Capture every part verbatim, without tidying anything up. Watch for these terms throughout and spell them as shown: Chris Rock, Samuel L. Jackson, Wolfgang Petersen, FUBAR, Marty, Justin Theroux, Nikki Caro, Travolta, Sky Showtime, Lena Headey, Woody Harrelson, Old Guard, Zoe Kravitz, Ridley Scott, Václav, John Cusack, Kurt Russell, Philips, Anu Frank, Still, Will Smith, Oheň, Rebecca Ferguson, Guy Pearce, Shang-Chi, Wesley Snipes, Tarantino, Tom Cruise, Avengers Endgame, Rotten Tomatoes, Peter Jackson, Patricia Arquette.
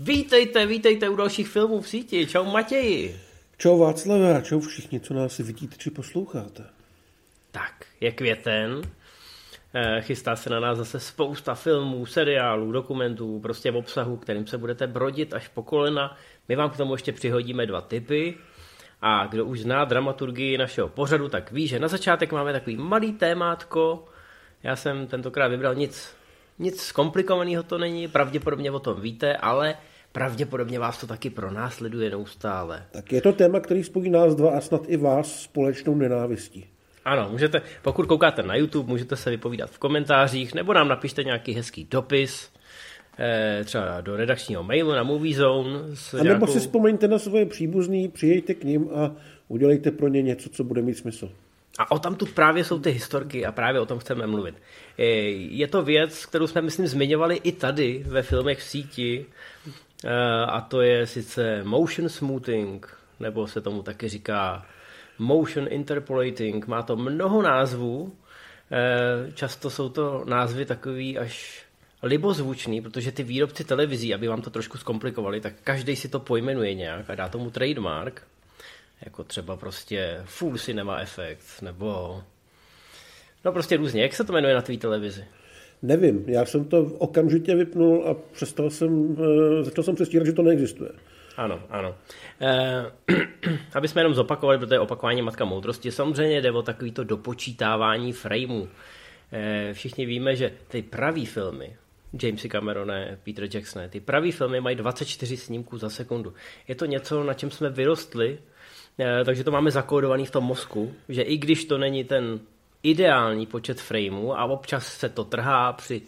Vítejte, vítejte u dalších filmů v síti. Čau Matěji. Čau Václave a čau všichni, co nás vidíte či posloucháte. Tak, je květen. Chystá se na nás zase spousta filmů, seriálů, dokumentů, prostě v obsahu, kterým se budete brodit až po kolena. My vám k tomu ještě přihodíme dva tipy. A kdo už zná dramaturgii našeho pořadu, tak ví, že na začátek máme takový malý témátko. Já jsem tentokrát vybral nic, nic komplikovaného to není, pravděpodobně o tom víte, ale pravděpodobně vás to taky pronásleduje neustále. Tak je to téma, který spojí nás dva a snad i vás společnou nenávistí. Ano, můžete, pokud koukáte na YouTube, můžete se vypovídat v komentářích, nebo nám napište nějaký hezký dopis, třeba do redakčního mailu na MovieZone. A nebo nějakou... si vzpomeňte na svoje příbuzný, přijďte k ním a udělejte pro ně něco, co bude mít smysl. A o tamtud právě jsou ty historky a právě o tom chceme mluvit. Je to věc, kterou jsme, myslím, zmiňovali i tady ve filmech v síti, a to je sice motion smoothing, nebo se tomu taky říká motion interpolating. Má to mnoho názvů, často jsou to názvy takový až libozvučný, protože ty výrobci televizí, aby vám to trošku zkomplikovali, tak každý si to pojmenuje nějak a dá tomu trademark, jako třeba prostě full cinema effect, nebo no prostě různě. Jak se to jmenuje na tvý televizi? Nevím, já jsem to okamžitě vypnul a přestal jsem, začal jsem přestírat, že to neexistuje. Ano, ano. Eh, aby jsme jenom zopakovali, protože opakování matka moudrosti, samozřejmě jde o takovýto dopočítávání frameů. Eh, všichni víme, že ty pravý filmy, Jamesy Camerone, Peter Jackson, ty pravý filmy mají dvacet čtyři snímků za sekundu. Je to něco, na čem jsme vyrostli, eh, takže to máme zakódovaný v tom mozku, že i když to není ten ideální počet frameů a občas se to trhá při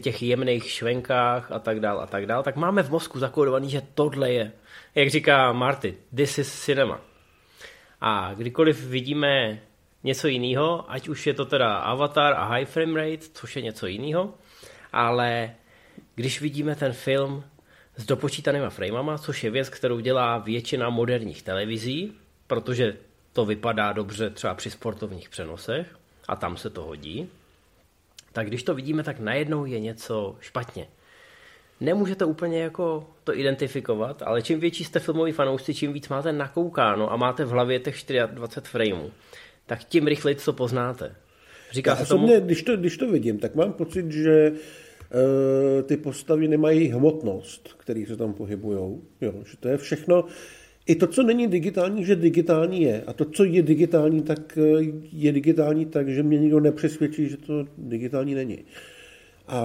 těch jemných švenkách a tak dál a tak dál, tak máme v mozku zakódovaný, že tohle je, jak říká Marty, this is cinema. A kdykoliv vidíme něco jiného, ať už je to teda Avatar a high frame rate, což je něco jiného, ale když vidíme ten film s dopočítanýma framama, což je věc, kterou dělá většina moderních televizí, protože to vypadá dobře třeba při sportovních přenosech a tam se to hodí, tak když to vidíme, tak najednou je něco špatně. Nemůžete úplně jako to identifikovat, ale čím větší jste filmoví fanoušci, čím víc máte nakoukáno a máte v hlavě těch dvacet čtyři frameů, tak tím rychleji to poznáte. Říká se tomu... Osobně, když to, když to vidím, tak mám pocit, že uh, ty postavy nemají hmotnost, který se tam pohybujou. Jo, že to je všechno... I to, co není digitální, že digitální je. A to, co je digitální, tak je digitální tak, že mě nikdo nepřesvědčí, že to digitální není. A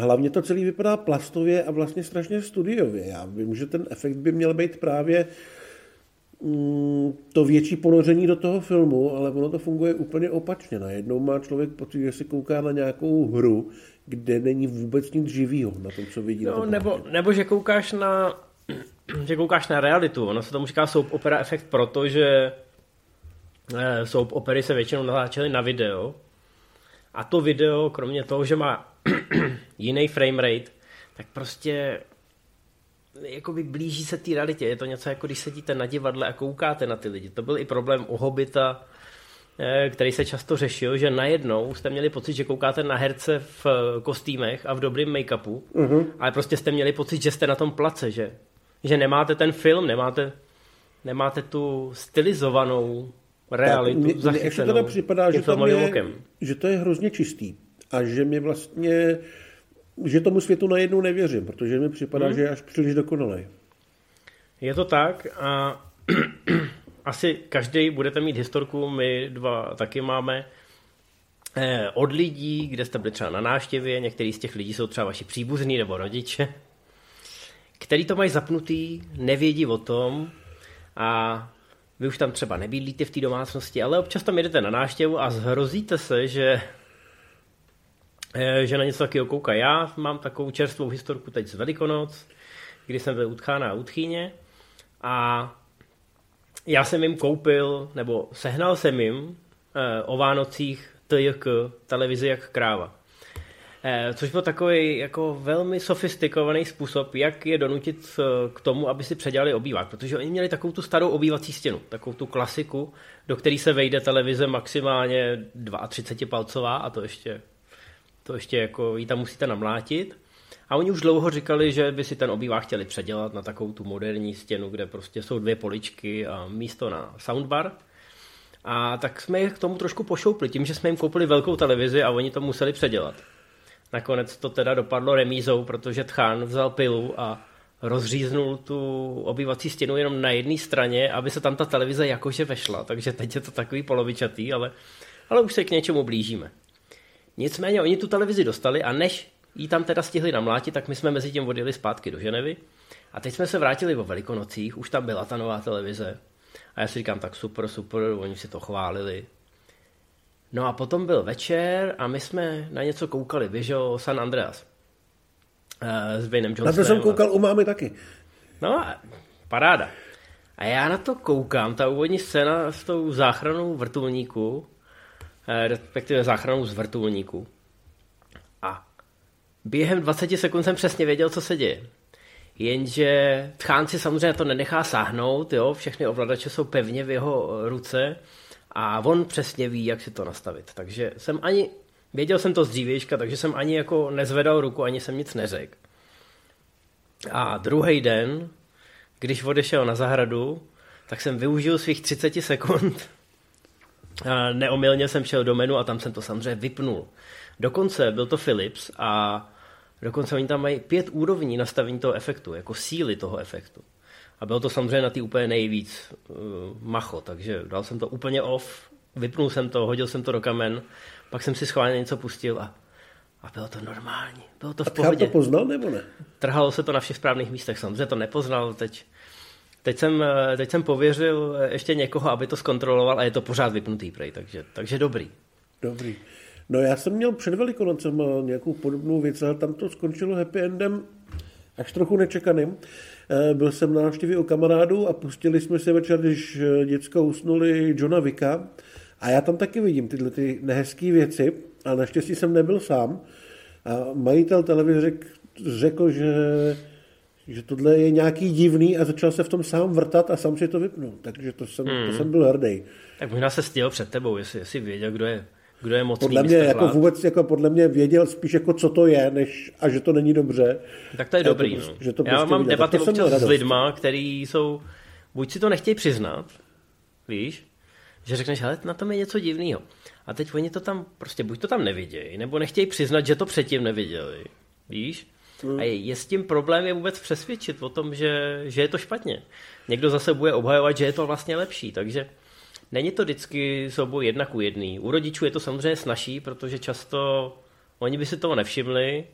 hlavně to celé vypadá plastově a vlastně strašně studiově. Já vím, že ten efekt by měl být právě to větší ponoření do toho filmu, ale ono to funguje úplně opačně. Najednou má člověk pocit, že si kouká na nějakou hru, kde není vůbec nic živýho na tom, co vidí. No, nebo, nebo že koukáš na... že koukáš na realitu. Ono se tomu říká soap opera efekt, protože soap opery se většinou natáčely na video a to video, kromě toho, že má jiný frame rate, tak prostě jakoby blíží se té realitě. Je to něco, jako když sedíte na divadle a koukáte na ty lidi. To byl i problém u Hobbita, který se často řešil, že najednou jste měli pocit, že koukáte na herce v kostýmech a v dobrým make-upu, uh-huh. ale prostě jste měli pocit, že jste na tom place, že že nemáte ten film, nemáte, nemáte tu stylizovanou realitu mě, zachycenou. Mně ještě teda připadá, že, tam je, že to je hrozně čistý a že mi vlastně, že tomu světu najednou nevěřím, protože mi připadá, hmm. že je až příliš dokonalý. Je to tak a asi každý budete mít historku, my dva taky máme, eh, od lidí, kde jste byli třeba na návštěvě, některý z těch lidí jsou třeba vaši příbuzní nebo rodiče, který to mají zapnutý, nevědí o tom a vy už tam třeba nebydlíte v té domácnosti, ale občas tam jedete na návštěvu a zhrozíte se, že, že na něco takového kouká. Já mám takovou čerstvou historku teď z Velikonoc, kdy jsem byl u tchána a u tchýně a já jsem jim koupil, nebo sehnal jsem jim o Vánocích T J K televizi jak kráva. Což byl takový jako velmi sofistikovaný způsob, jak je donutit k tomu, aby si předělali obývák, protože oni měli takovou tu starou obývací stěnu, takovou tu klasiku, do které se vejde televize maximálně třicet dva palcová a to ještě, to ještě jako ji tam musíte namlátit. A oni už dlouho říkali, že by si ten obývák chtěli předělat na takovou tu moderní stěnu, kde prostě jsou dvě poličky a místo na soundbar. A tak jsme je k tomu trošku pošoupli tím, že jsme jim koupili velkou televizi a oni to museli předělat. Nakonec to teda dopadlo remízou, protože tchán vzal pilu a rozříznul tu obývací stěnu jenom na jedné straně, aby se tam ta televize jakože vešla. Takže teď je to takový polovičatý, ale, ale už se k něčemu blížíme. Nicméně oni tu televizi dostali a než jí tam teda stihli namlátit, tak my jsme mezi tím odjeli zpátky do Ženevy. A teď jsme se vrátili o Velikonocích, už tam byla ta nová televize. A já si říkám, tak super, super, oni si to chválili. No a potom byl večer a my jsme na něco koukali, víš, o San Andreas. S Benem Johnsterem. Na to jsem koukal u mámy taky. No a paráda. A já na to koukám, ta úvodní scéna s tou záchranou vrtulníku, respektive záchranou z vrtulníku. A během dvacet sekund jsem přesně věděl, co se děje. Jenže tchán si samozřejmě to nenechá sáhnout, jo? Všechny ovladače jsou pevně v jeho ruce a on přesně ví, jak si to nastavit. Takže jsem ani, věděl jsem to z dřívějška, takže jsem ani jako nezvedal ruku, ani jsem nic neřekl. A druhý den, když odešel na zahradu, tak jsem využil svých třicet sekund. Neomylně jsem šel do menu a tam jsem to samozřejmě vypnul. Dokonce byl to Philips a dokonce oni tam mají pět úrovní nastavení toho efektu, jako síly toho efektu. A bylo to samozřejmě na ty úplně nejvíc uh, macho, takže dal jsem to úplně off, vypnul jsem to, hodil jsem to do kamen, pak jsem si schválně něco pustil a, a bylo to normální, bylo to v pohodě. A to poznal nebo ne? Trhalo se to na všech správných místech, samozřejmě to nepoznal, teď, teď, jsem, teď jsem pověřil ještě někoho, aby to zkontroloval a je to pořád vypnutý prej, takže, takže dobrý. Dobrý. No já jsem měl před Velikonocem nějakou podobnou věc, ale tam to skončilo happy endem až trochu nečekaným. Byl jsem na návštěvě u kamarádů a pustili jsme se večer, když děcka usnuli, Johna Wicka a já tam taky vidím tyhle ty nehezké věci a naštěstí jsem nebyl sám. A majitel televize řek, řekl, že, že tohle je nějaký divný a začal se v tom sám vrtat a sám si to vypnul. Takže to jsem, hmm. to jsem byl hrdý. Tak možná se stěl před tebou, jestli, jestli věděl, kdo je. Kdo je mocný, podle mě jako vůbec jako podle mě věděl spíš jako co to je, než a že to není dobře. Tak to je dobrý. To, no. že to Já mám viděl. Debaty občas s lidma, který jsou buď si to nechtějí přiznat, víš, že řekneš, hele, na tom je něco divného. A teď oni to tam prostě buď to tam nevidějí, nebo nechtějí přiznat, že to předtím neviděli, víš? Hmm. A je, je s tím problém je vůbec přesvědčit o tom, že, že je to špatně. Někdo zase bude obhajovat, že je to vlastně lepší, takže není to vždycky s obou jedna ku jedný. U rodičů je to samozřejmě snažší, protože často oni by si toho nevšimli,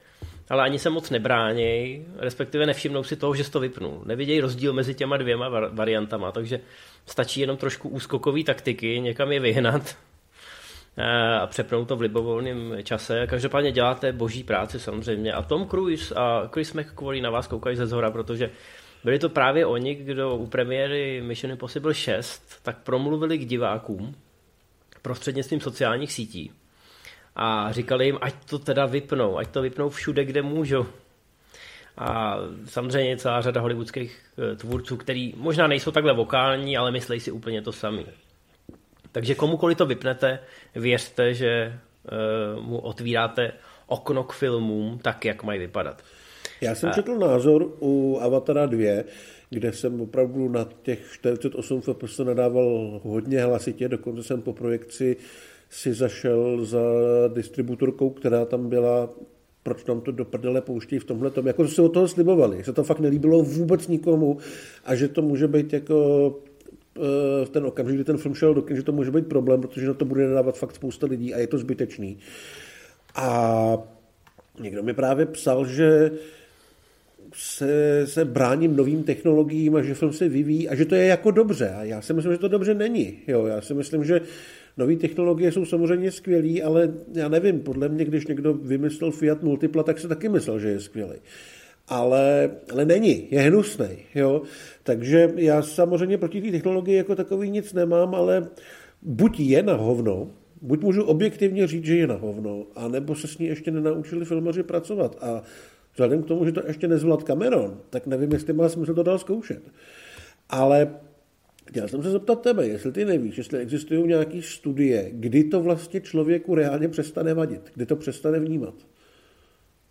ale ani se moc nebráněj, respektive nevšimnou si toho, že jsi to vypnul. Nevidějí rozdíl mezi těma dvěma variantama, takže stačí jenom trošku úskokový taktiky, někam je vyhnat a přepnout to v libovolném čase. Každopádně děláte boží práci samozřejmě. A Tom Cruise a Chris McQuarrie na vás koukají ze zhora, protože byli to právě oni, kdo u premiéry Mission Impossible šest tak promluvili k divákům prostřednictvím sociálních sítí a říkali jim, ať to teda vypnou, ať to vypnou všude, kde můžou. A samozřejmě je celá řada hollywoodských tvůrců, který možná nejsou takhle vokální, ale myslejí si úplně to samý. Takže komukoli to vypnete, věřte, že mu otvíráte okno k filmům tak, jak mají vypadat. Já jsem četl názor u Avatara dva, kde jsem opravdu na těch čtyřicet osm ef pé es nadával hodně hlasitě, dokonce jsem po projekci si zašel za distributorkou, která tam byla, proč tam to do prdele pouštějí v tomhle tom, jako se od toho slibovali, se to fakt nelíbilo vůbec nikomu a že to může být jako v ten okamžik, kdy ten film šel do kin, že to může být problém, protože na to bude nadávat fakt spousta lidí a je to zbytečný. A někdo mi právě psal, že se, se bráním novým technologiím a že film se vyvíjí a že to je jako dobře. A já si myslím, že to dobře není. Jo, já si myslím, že nové technologie jsou samozřejmě skvělý, ale já nevím, podle mě, když někdo vymyslel Fiat Multipla, tak se taky myslel, že je skvělý. Ale, ale není, je hnusný. Jo? Takže já samozřejmě proti té technologii jako takový nic nemám, ale buď je na hovno, buď můžu objektivně říct, že je na hovno, anebo se s ní ještě nenaučili filmaři pracovat. A vzhledem k tomu, že to ještě nezvládl Cameron, tak nevím, jestli má smysl to dál zkoušet. Ale chtěl jsem se zeptat tebe, jestli ty nevíš, jestli existují nějaké studie, kdy to vlastně člověku reálně přestane vadit, kdy to přestane vnímat.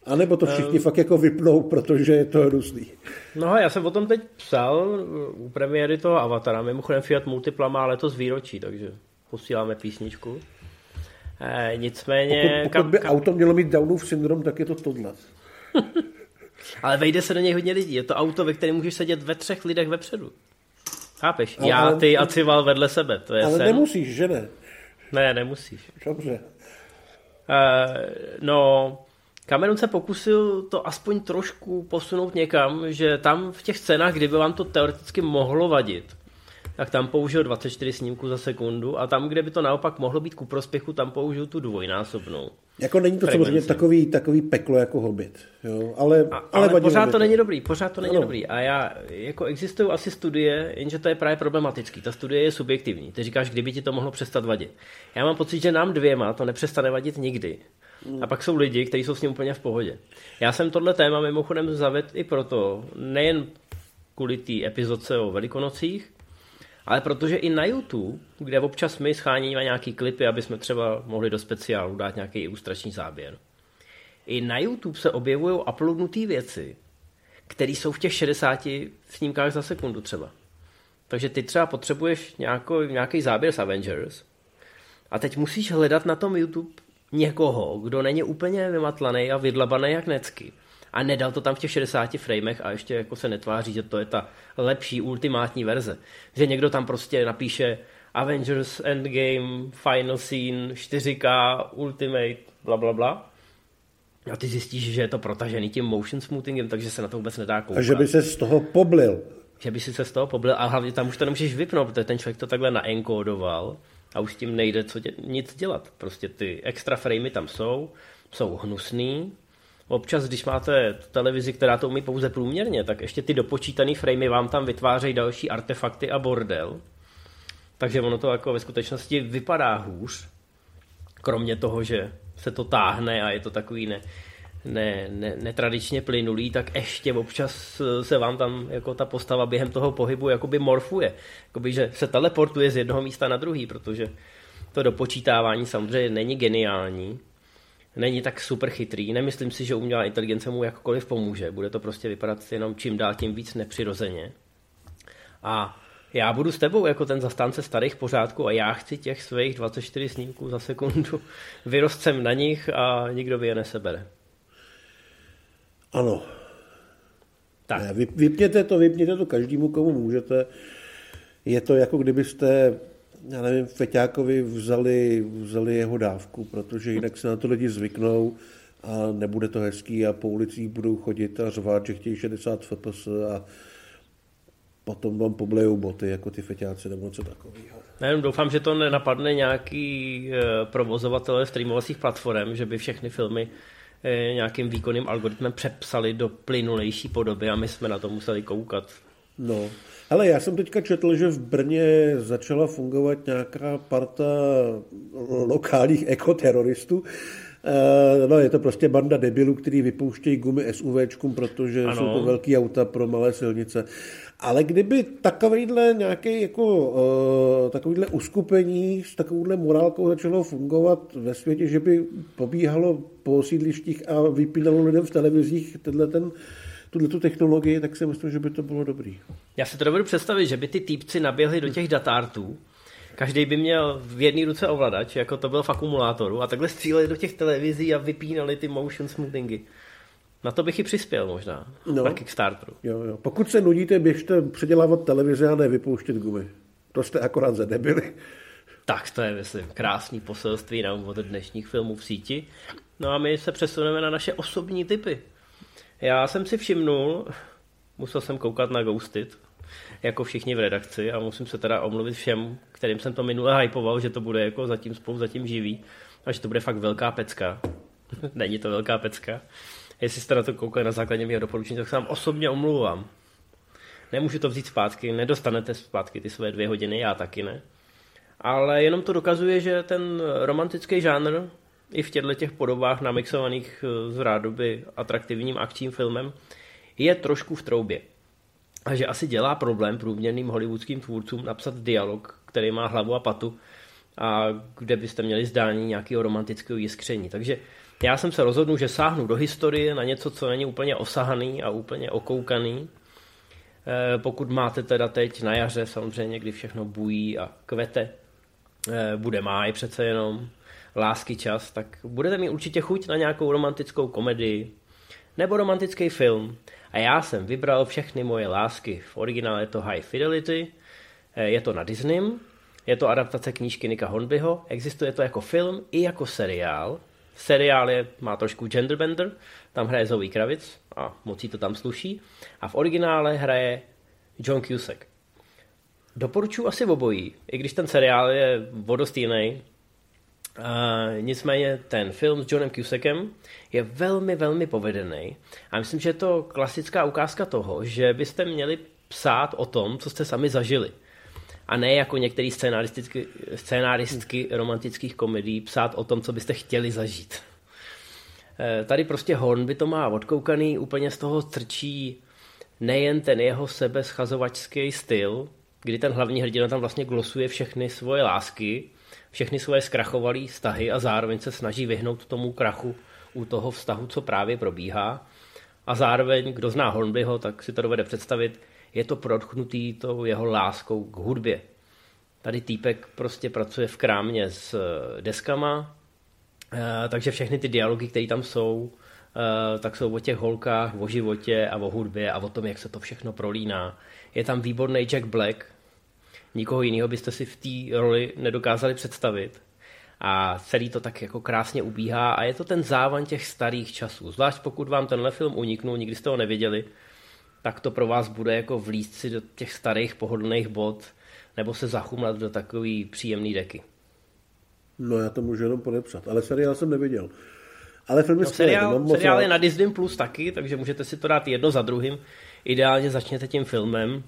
A nebo to všichni um, fakt jako vypnou, protože je to hrůzný. No já jsem o tom teď psal u premiéry toho Avatara. Mimochodem Fiat Multipla má letos výročí, takže posíláme písničku. E, nicméně... Pokud, pokud kam, by kam... auto mělo mít Downův syndrom, tak je to tohle. Ale vejde se do něj hodně lidí. Je to auto, ve kterém můžeš sedět ve třech lidech vepředu. Chápeš? Ale, já, ty a Cival vedle sebe. To je ale sen. Nemusíš, že ne? Ne, nemusíš. Dobře. E, no... Cameron se pokusil to aspoň trošku posunout někam, že tam v těch scénách, kdyby vám to teoreticky mohlo vadit, tak tam použil dvacet čtyři snímků za sekundu a tam, kde by to naopak mohlo být ku prospěchu, tam použil tu dvojnásobnou. Jako není to frekvenci. Samozřejmě takový, takový peklo jako Hobbit, jo? ale, a, ale, ale vadilo pořád to, to není dobrý, pořád to není ano. dobrý. A já, jako existují asi studie, jenže to je právě problematický, ta studie je subjektivní. Ty říkáš, kdyby ti to mohlo přestat vadit. Já mám pocit, že nám dvěma to nepřestane vadit nikdy. A pak jsou lidi, kteří jsou s ním úplně v pohodě. Já jsem tohle téma mimochodem zavedl i proto, nejen kvůli té epizodce o Velikonocích, ale protože i na YouTube, kde občas my scháníme nějaký klipy, aby jsme třeba mohli do speciálu dát nějaký ilustrační záběr. I na YouTube se objevují uploadnuté věci, které jsou v těch šedesáti snímkách za sekundu třeba. Takže ty třeba potřebuješ nějaký záběr z Avengers a teď musíš hledat na tom YouTube někoho, kdo není úplně vymatlaný a vydlabaný jak necky. A nedal to tam v těch šedesáti framech a ještě jako se netváří, že to je ta lepší ultimátní verze. Že někdo tam prostě napíše Avengers Endgame, Final Scene, čtyři ká, Ultimate, bla, bla, bla. A ty zjistíš, že je to protažený tím motion smoothingem, takže se na to vůbec nedá koukat. A že by se z toho poblil. Že by si se z toho poblil a hlavně tam už to nemůžeš vypnout, protože ten člověk to takhle naenkódoval. A už s tím nejde co dě- nic dělat. Prostě ty extra framey tam jsou, jsou hnusný. Občas, když máte televizi, která to umí pouze průměrně, tak ještě ty dopočítané framey vám tam vytvářejí další artefakty a bordel. Takže ono to jako ve skutečnosti vypadá hůř. Kromě toho, že se to táhne a je to takový ne, ne, ne, netradičně plynulý, tak ještě občas se vám tam jako ta postava během toho pohybu jakoby morfuje. Jakoby, že se teleportuje z jednoho místa na druhý, protože to dopočítávání samozřejmě není geniální, není tak super chytrý, nemyslím si, že umělá inteligence mu jakkoliv pomůže, bude to prostě vypadat jenom čím dál tím víc nepřirozeně. A já budu s tebou jako ten zastánce starých pořádků a já chci těch svých dvacet čtyři snímků za sekundu, vyrostcem na nich a nikdo by je nesebere. Ano. Tak. Ne, vy, vypněte to, vypněte to každému, komu můžete. Je to jako kdybyste, já nevím, Feťákovi vzali, vzali jeho dávku, protože jinak se na to lidi zvyknou a nebude to hezký a po ulicích budou chodit a řvát, že chtějí šedesát ef pé es a potom vám poblejou boty, jako ty Feťáci nebo něco takového. Nevím, doufám, že to nenapadne nějaký provozovatele streamovacích platform, že by všechny filmy nějakým výkonným algoritmem přepsali do plynulejší podoby a my jsme na to museli koukat. No, hele, já jsem teďka četl, že v Brně začala fungovat nějaká parta lokálních ekoteroristů. No, je to prostě banda debilů, který vypouštějí gumy SUVčkům, protože ano. Jsou to velký auta pro malé silnice. Ale kdyby takovýhle nějaký jako uh, takovýhle uskupení s takovouhle morálkou začalo fungovat ve světě, že by pobíhalo po sídlištích a vypínalo lidem v televizích tuto technologii, tak si myslím, že by to bylo dobrý. Já si to dovedu představit, že by ty týpci naběhli do těch datártů, každý by měl v jedné ruce ovladač, jako to byl v akumulátoru, a takhle stříleli do těch televizí a vypínali ty motion smoothingy. Na to bych i přispěl možná, no, na Kickstarteru. Jo, jo. Pokud se nudíte, běžte předělávat televizi a nevypouštět gumy. To jste akorát za debily. Tak to je, myslím, krásný poselství na úvod dnešních filmů v síti. No a my se přesuneme na naše osobní tipy. Já jsem si všimnul, musel jsem koukat na Ghosted, jako všichni v redakci, a musím se teda omluvit všem, kterým jsem to minule hypoval, že to bude jako zatím spolu, zatím živý, a že to bude fakt velká pecka. Není to velká pecka. Jestli jste na to koukali na základě mého doporučení, tak se vám osobně omlouvám. Nemůžu to vzít zpátky, nedostanete zpátky ty své dvě hodiny, já taky ne. ale jenom to dokazuje, že ten romantický žánr i v těchto těch podobách namixovaných s rádoby atraktivním akčním filmem je trošku v troubě. A že asi dělá problém průměrným hollywoodským tvůrcům napsat dialog, který má hlavu a patu a kde byste měli zdání nějakého romantického jiskření. Takže já jsem se rozhodl, že sáhnu do historie na něco, co není úplně osahaný a úplně okoukaný. Pokud máte teda teď na jaře, samozřejmě, kdy všechno bují a kvete, bude máj přece jenom, lásky čas, tak budete mít určitě chuť na nějakou romantickou komedii nebo romantický film. A já jsem vybral Všechny moje lásky. V originále je to High Fidelity, je to na Disneym, je to adaptace knížky Nicka Hornbyho, existuje to jako film i jako seriál. Seriál je, má trošku genderbender, tam hraje Zoe Kravitz a mocí to tam sluší. A v originále hraje John Cusack. Doporučuji asi obojí, i když ten seriál je o dost jiný. Uh, nicméně ten film s Johnem Cusackem je velmi, velmi povedený a myslím, že je to klasická ukázka toho, že byste měli psát o tom, co jste sami zažili a ne jako některý scénaristky, scénaristky romantických komedií psát o tom, co byste chtěli zažít. Uh, tady prostě Hornby to má odkoukaný, úplně z toho trčí nejen ten jeho sebeschazovačský styl, kdy ten hlavní hrdina tam vlastně glosuje všechny svoje lásky, všechny svoje zkrachovalé vztahy a zároveň se snaží vyhnout tomu krachu u toho vztahu, co právě probíhá. A zároveň, kdo zná Hornbyho, tak si to dovede představit, je to prodchnutý tou jeho láskou k hudbě. Tady týpek prostě pracuje v krámě s deskama, takže všechny ty dialogy, které tam jsou, tak jsou o těch holkách, o životě a o hudbě a o tom, jak se to všechno prolíná. Je tam výborný Jack Black, nikoho jiného byste si v té roli nedokázali představit. A celý to tak jako krásně ubíhá a je to ten závan těch starých časů. Zvlášť pokud vám tenhle film uniknul, nikdy jste ho neviděli, tak to pro vás bude jako vlízt si do těch starých pohodlných bod nebo se zachumlat do takový příjemný deky. No já to můžu jenom podepsat, ale seriál jsem neviděl. Ale film no, seriál, seriál je na Disney Plus taky, takže můžete si to dát jedno za druhým. Ideálně začněte tím filmem.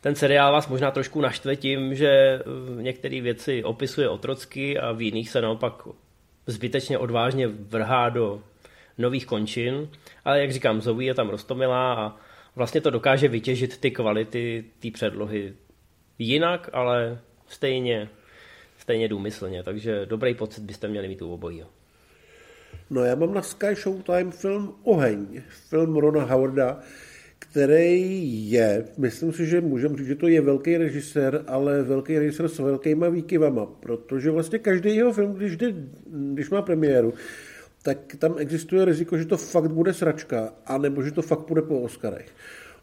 Ten seriál vás možná trošku naštve tím, že některé věci opisuje otrocky a v jiných se naopak zbytečně odvážně vrhá do nových končin. Ale jak říkám, Zoe je tam roztomilá a vlastně to dokáže vytěžit ty kvality té předlohy jinak, ale stejně, stejně důmyslně. Takže dobrý pocit byste měli mít u obojího. No já mám na Sky Showtime film Oheň, film Rona Howarda, který je, myslím si, že můžeme říct, že to je velký režisér, ale velký režisér s velkýma výkyvama, protože vlastně každý jeho film, když, jde, když má premiéru, tak tam existuje riziko, že to fakt bude sračka, anebo že to fakt půjde po Oscarech.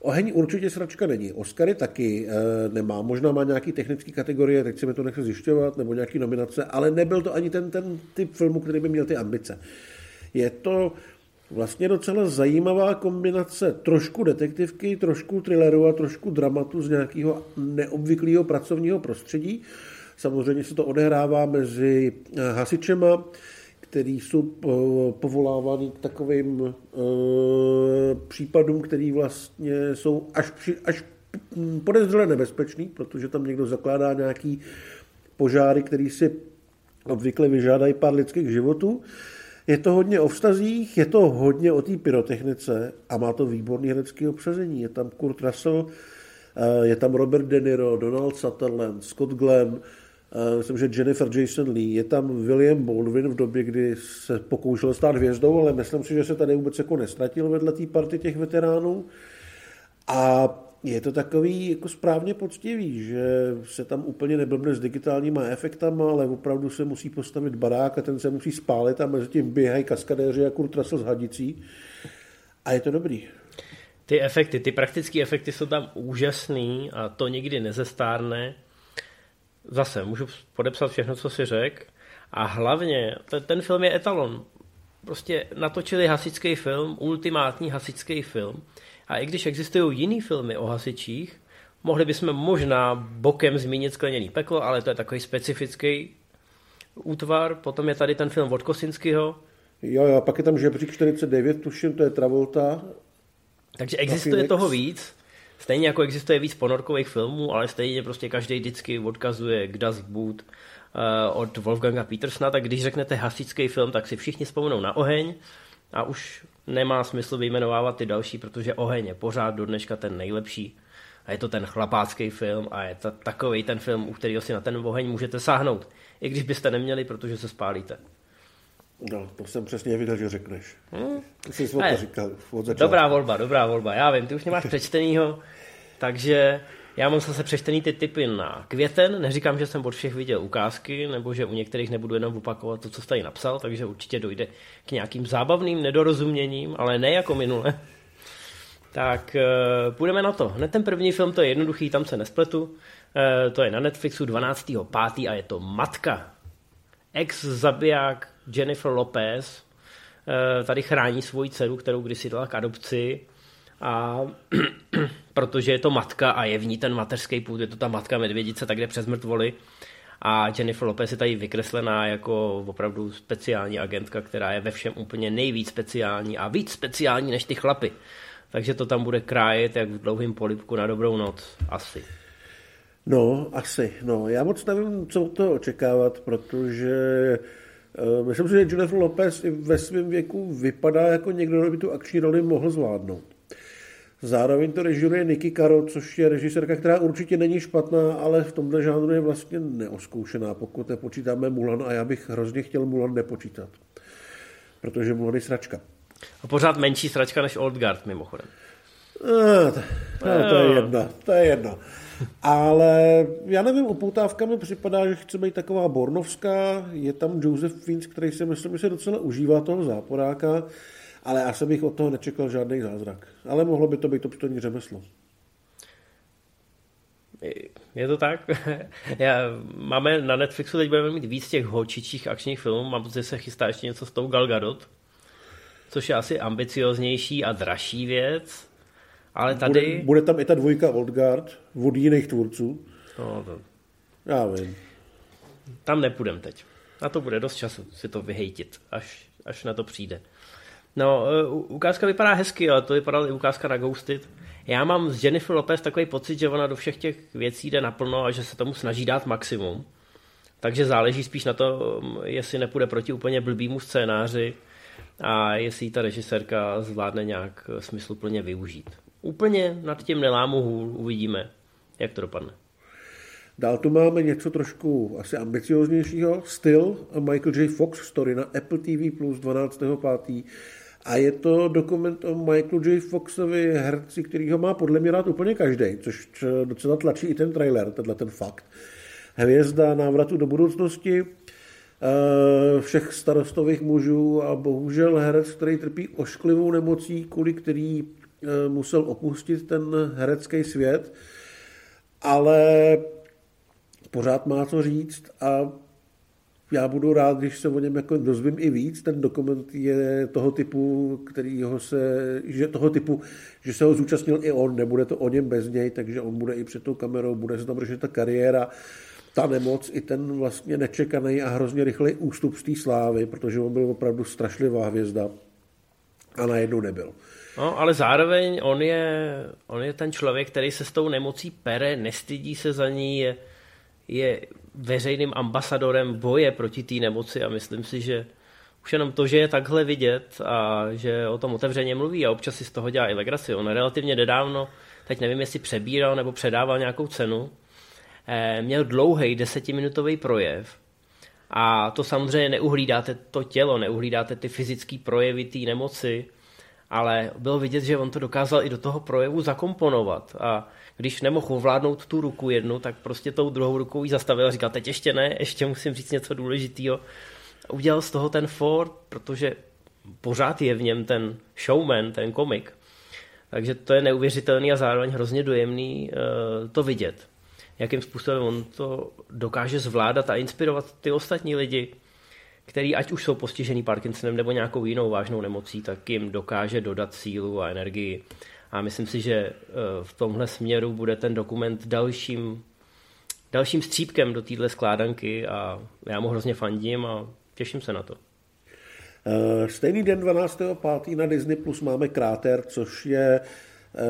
Oheň určitě sračka není, Oscary taky e, nemá, možná má nějaký technické kategorie, teď se mi to nechce zjišťovat, nebo nějaký nominace, ale nebyl to ani ten, ten typ filmu, který by měl ty ambice. Je to vlastně docela zajímavá kombinace trošku detektivky, trošku thrilleru a trošku dramatu z nějakého neobvyklého pracovního prostředí. Samozřejmě se to odehrává mezi hasičema, který jsou povoláváni k takovým e, případům, který vlastně jsou až, při, až podezřele nebezpečný, protože tam někdo zakládá nějaký požáry, který si obvykle vyžádají pár lidských životů. Je to hodně o vztazích, je to hodně o té pyrotechnice a má to výborný herecký obsazení. Je tam Kurt Russell, je tam Robert De Niro, Donald Sutherland, Scott Glenn, myslím, že Jennifer Jason Leigh, je tam William Baldwin v době, kdy se pokoušel stát hvězdou, ale myslím si, že se tady vůbec jako nestratil vedle té party těch veteránů. A je to takový jako správně poctivý, že se tam úplně neblbne s digitálníma efektama, ale opravdu se musí postavit barák a ten se musí spálit a mezi tím běhají kaskadéři a Kurt Russell s hadicí. A je to dobrý. Ty efekty, ty praktické efekty jsou tam úžasný a to nikdy nezestárne. Zase můžu podepsat všechno, co si řekl. A hlavně, ten, ten film je etalon. Prostě natočili hasičský film, ultimátní hasičský film. A i když existují jiný filmy o hasičích, mohli bychom možná bokem zmínit Skleněný peklo, ale to je takový specifický útvar. Potom je tady ten film od Kosinského. Jo, jo, pak je tam Žebřík čtyřicet devět, tuším, to je Travolta. Takže existuje toho víc. Stejně jako existuje víc ponorkových filmů, ale stejně prostě každý vždycky odkazuje k Das Boot od Wolfganga Petersna, tak když řeknete hasičský film, tak si všichni vzpomenou na Oheň a už nemá smysl vyjmenovávat ty další, protože Oheň je pořád do dneška ten nejlepší a je to ten chlapácký film a je to takovej ten film, u kterého si na ten Oheň můžete sáhnout, i když byste neměli, protože se spálíte. No, to jsem přesně viděl, že řekneš. Hmm. Jsi to říkal od začátku. Dobrá volba, dobrá volba. Já vím, ty už nemáš přečtenýho, takže já mám zase přečtený ty tipy na květen. Neříkám, že jsem od všech viděl ukázky, nebo že u některých nebudu jenom opakovat to, co jsi tady napsal, takže určitě dojde k nějakým zábavným nedorozuměním, ale ne jako minule. Tak půjdeme na to. Hned ten první film, to je jednoduchý, tam se nespletu. To je na Netflixu dvanáctého pátého a je to Matka. Ex-zabiják Jennifer Lopez tady chrání svoji dceru, kterou kdysi dala k adopci, a protože je to matka a je v ní ten mateřský půd, je to ta matka medvědice, tak jde přes mrtvoly a Jennifer Lopez je tady vykreslená jako opravdu speciální agentka, která je ve všem úplně nejvíc speciální a víc speciální než ty chlapy. Takže to tam bude krájet jak v dlouhém polibku na dobrou noc, asi. No, asi. No, já moc nevím, co od toho očekávat, protože uh, myslím si, že Jennifer Lopez i ve svém věku vypadá jako někdo, kdo by tu akční roli mohl zvládnout. Zároveň to režíruje Nikki Caro, což je režisérka, která určitě není špatná, ale v tomhle žánru je vlastně neoskoušená, pokud nepočítáme Mulan, a já bych hrozně chtěl Mulan nepočítat, protože Mulan je sračka. A pořád menší sračka než Old Guard, mimochodem. No, to, no, to je jedno, to je jedno. Ale já nevím, upoutávka mi připadá, že chce být taková bornovská, je tam Joseph Fiennes, který si myslím, že se docela užívá toho záporáka, ale já jsem bych od toho nečekal žádný zázrak. Ale mohlo by to být obstojní řemeslo. Je to tak? Já, máme na Netflixu, teď budeme mít víc těch holčičích akčních filmů, mám pocit, že se chystá ještě něco s tou Gal Gadot, což je asi ambicioznější a dražší věc. Ale tady... bude, bude tam i ta dvojka Old Guard od jiných tvůrců. No, to... Já vím. Tam nepůjdem teď. Na to bude dost času si to vyhejtit, až, až na to přijde. No, ukázka vypadá hezky, ale to vypadala i ukázka na Ghosted. Já mám z Jennifer Lopez takový pocit, že ona do všech těch věcí jde naplno a že se tomu snaží dát maximum. Takže záleží spíš na to, jestli nepůjde proti úplně blbýmu scénáři a jestli ta režisérka zvládne nějak smysluplně využít. Úplně nad tím nelámu hůl, uvidíme, jak to dopadne. Dál tu máme něco trošku asi ambicioznějšího, Still a Michael J. Fox story na Apple T V Plus dvanáctého pátého A je to dokument o Michaelu J. Foxovi, herci, který ho má podle mě rád úplně každý, což docela tlačí i ten trailer, tenhle ten fakt. Hvězda návratu do budoucnosti, všech starostových mužů a bohužel herec, který trpí ošklivou nemocí, kvůli který musel opustit ten herecký svět, ale pořád má co říct a já budu rád, když se o něm jako dozvím i víc. Ten dokument je toho typu, kterýho se, že toho typu, že se ho zúčastnil i on, nebude to o něm bez něj, takže on bude i před tou kamerou, bude se tam řešit ta kariéra, ta nemoc i ten vlastně nečekaný a hrozně rychlej ústup z té slávy, protože on byl opravdu strašlivá hvězda a najednou nebyl. No, ale zároveň on je, on je ten člověk, který se s tou nemocí pere, nestydí se za ní, je, je veřejným ambasadorem boje proti té nemoci a myslím si, že už jenom to, že je takhle vidět a že o tom otevřeně mluví a občas si z toho dělá i legraci. On relativně nedávno, teď nevím, jestli přebíral nebo předával nějakou cenu, měl dlouhý desetiminutový projev a to samozřejmě neuhlídáte to tělo, neuhlídáte ty fyzické projevy té nemoci, ale bylo vidět, že on to dokázal i do toho projevu zakomponovat a když nemohl ovládnout tu ruku jednu, tak prostě tou druhou rukou ji zastavil a říkal, teď ještě ne, ještě musím říct něco důležitýho. A udělal z toho ten Ford, protože pořád je v něm ten showman, ten komik. Takže to je neuvěřitelný a zároveň hrozně dojemný to vidět, jakým způsobem on to dokáže zvládat a inspirovat ty ostatní lidi, který ať už jsou postižený Parkinsonem nebo nějakou jinou vážnou nemocí, tak jim dokáže dodat sílu a energii. A myslím si, že v tomhle směru bude ten dokument dalším, dalším střípkem do téhle skládanky a já mu hrozně fandím a těším se na to. Stejný den dvanáctého pátého na Disney Plus máme Kráter, což je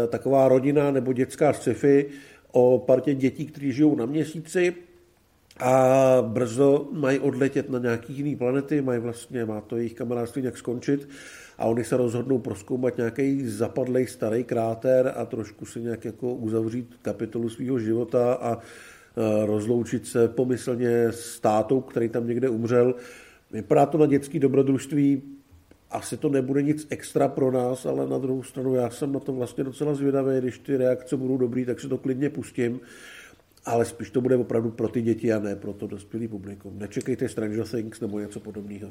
taková rodina nebo dětská sci-fi o partě dětí, kteří žijou na měsíci a brzo mají odletět na nějaký jiný planety, mají vlastně, má to jejich kamarádství nějak skončit a oni se rozhodnou prozkoumat nějaký zapadlej starý kráter a trošku si nějak jako uzavřít kapitolu svého života a rozloučit se pomyslně s tátou, který tam někde umřel. Vypadá to na dětský dobrodružství, asi to nebude nic extra pro nás, ale na druhou stranu já jsem na to vlastně docela zvědavý, když ty reakce budou dobrý, tak se to klidně pustím, ale spíš to bude opravdu pro ty děti a ne pro to dospělý publikum. Nečekejte Stranger Things nebo něco podobného.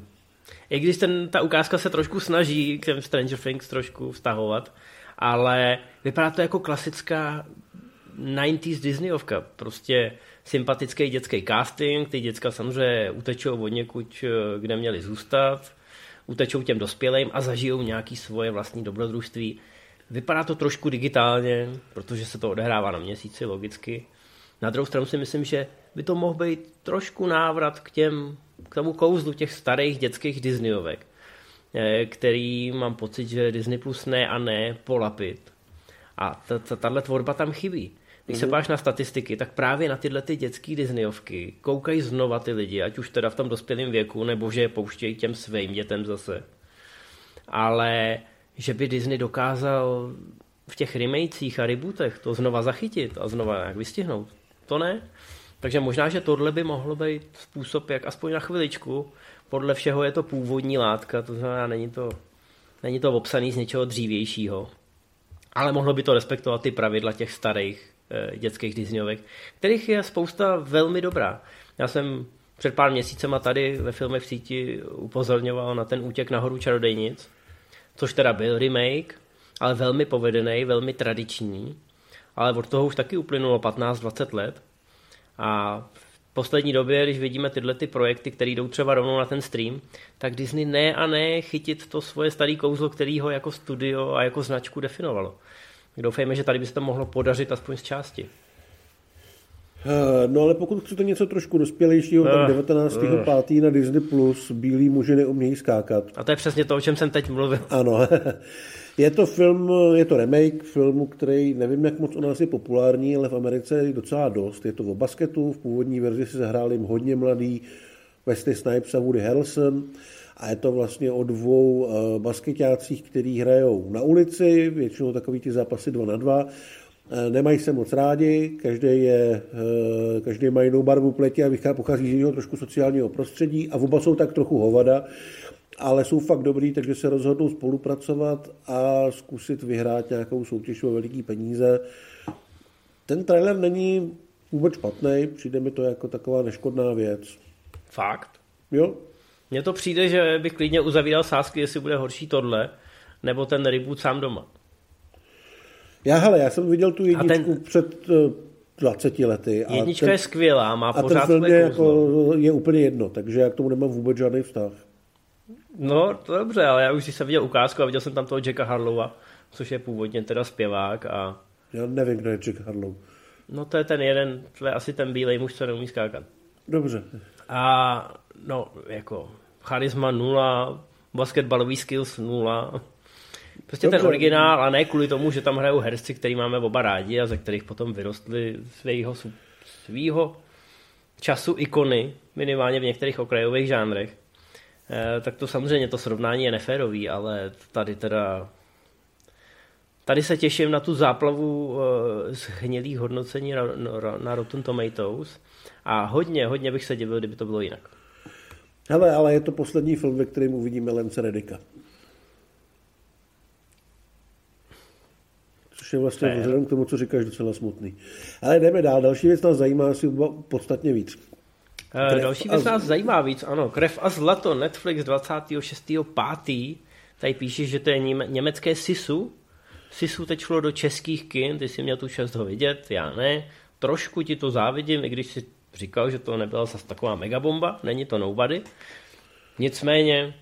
I když ten, ta ukázka se trošku snaží k těm Stranger Things trošku vztahovat, ale vypadá to jako klasická devadesátých Disneyovka, prostě sympatický dětský casting, ty děcka samozřejmě utečou od někud, kde měli zůstat, utečou těm dospělým a zažijou nějaké svoje vlastní dobrodružství. Vypadá to trošku digitálně, protože se to odehrává na měsíci, logicky. Na druhou stranu si myslím, že by to mohl být trošku návrat k, těm, k tomu kouzlu těch starých dětských Disneyovek, který mám pocit, že Disney Plus ne a ne polapit. A tahle tvorba tam chybí. Když se páš na statistiky, tak právě na tyhle ty dětský Disneyovky koukají znova ty lidi, ať už teda v tom dospělém věku, nebo že je pouštějí těm svým dětem zase. Ale že by Disney dokázal v těch remakech a rebootech to znova zachytit a znova nějak vystihnout, to ne. Takže možná, že tohle by mohlo být způsob, jak aspoň na chviličku, podle všeho je to původní látka, to znamená, není to, není to obsaný z něčeho dřívějšího. Ale mohlo by to respektovat ty pravidla těch starých dětských Disneyovek, kterých je spousta velmi dobrá. Já jsem před pár měsícema tady ve Filmech v síti upozorňoval na ten Útěk nahoru čarodejnic, což teda byl remake, ale velmi povedený, velmi tradiční, ale od toho už taky uplynulo patnáct dvacet let a v poslední době, když vidíme tyhle ty projekty, které jdou třeba rovnou na ten stream, tak Disney ne a ne chytit to svoje starý kouzlo, který ho jako studio a jako značku definovalo. Doufejme, že tady by se to mohlo podařit aspoň z části. No ale pokud chcete něco trošku dospělejšího, no, tak devatenáctého pátého no. na Disney Plus Bílí muži neumějí skákat. A to je přesně to, o čem jsem teď mluvil. Ano. Je to film, je to remake filmu, který nevím, jak moc u nás je populární, ale v Americe je docela dost. Je to o basketu, v původní verzi si zahráli hodně mladý Wesley Snipes a Woody Harrelson. A je to vlastně o dvou basketácích, který hrajou na ulici, většinou takový ty zápasy dva na dva. Nemají se moc rádi, každý, je, každý má jinou barvu pleti a pochází z jiného trošku sociálního prostředí a oba jsou tak trochu hovada, ale jsou fakt dobrý, takže se rozhodnou spolupracovat a zkusit vyhrát nějakou soutěž o veliký peníze. Ten trailer není vůbec špatný, přijde mi to jako taková neškodná věc. Fakt? Jo. Mně to přijde, že bych klidně uzavíral sázky, jestli bude horší tohle, nebo ten reboot sám doma. Já, hele, já jsem viděl tu jedničku ten... před dvaceti lety. A jednička ten, je skvělá, má a pořád své jako je úplně jedno, takže já k tomu nemám vůbec žádný vztah. No, to dobře, ale já už jsem viděl ukázku a viděl jsem tam toho Jacka Harlowa, což je původně teda zpěvák a... Já nevím, kdo je Jack Harlow. No to je ten jeden, to je asi ten bílej muž, co neumí skákat. Dobře. A no, jako charisma nula, basketbalový skills nula. Prostě dobře. Ten originál, a ne kvůli tomu, že tam hrajou herci, který máme oba rádi a ze kterých potom vyrostly svého svýho času ikony, minimálně v některých okrajových žánrech. E, tak to samozřejmě to srovnání je neférový, ale tady teda tady se těším na tu záplavu e, shnilých hodnocení na, na, na Rotten Tomatoes a hodně, hodně bych se divil, kdyby to bylo jinak. Hele, ale je to poslední film, ve kterém uvidíme Lance Reddicka. Což je vlastně vzhledem k tomu, co říkáš, docela smutný. Ale jdeme dál. Další věc nás zajímá asi podstatně víc. E, další věc a... nás zajímá víc, ano. Krev a zlato, Netflix dvacátého šestého pátého Tady píše, že to je německé SISu. SISu teď šlo do českých kin, ty jsi měl tu čest ho vidět, já ne. Trošku ti to závidím, i když si říkal, že to nebyla zase taková megabomba, není to Nobody. Nicméně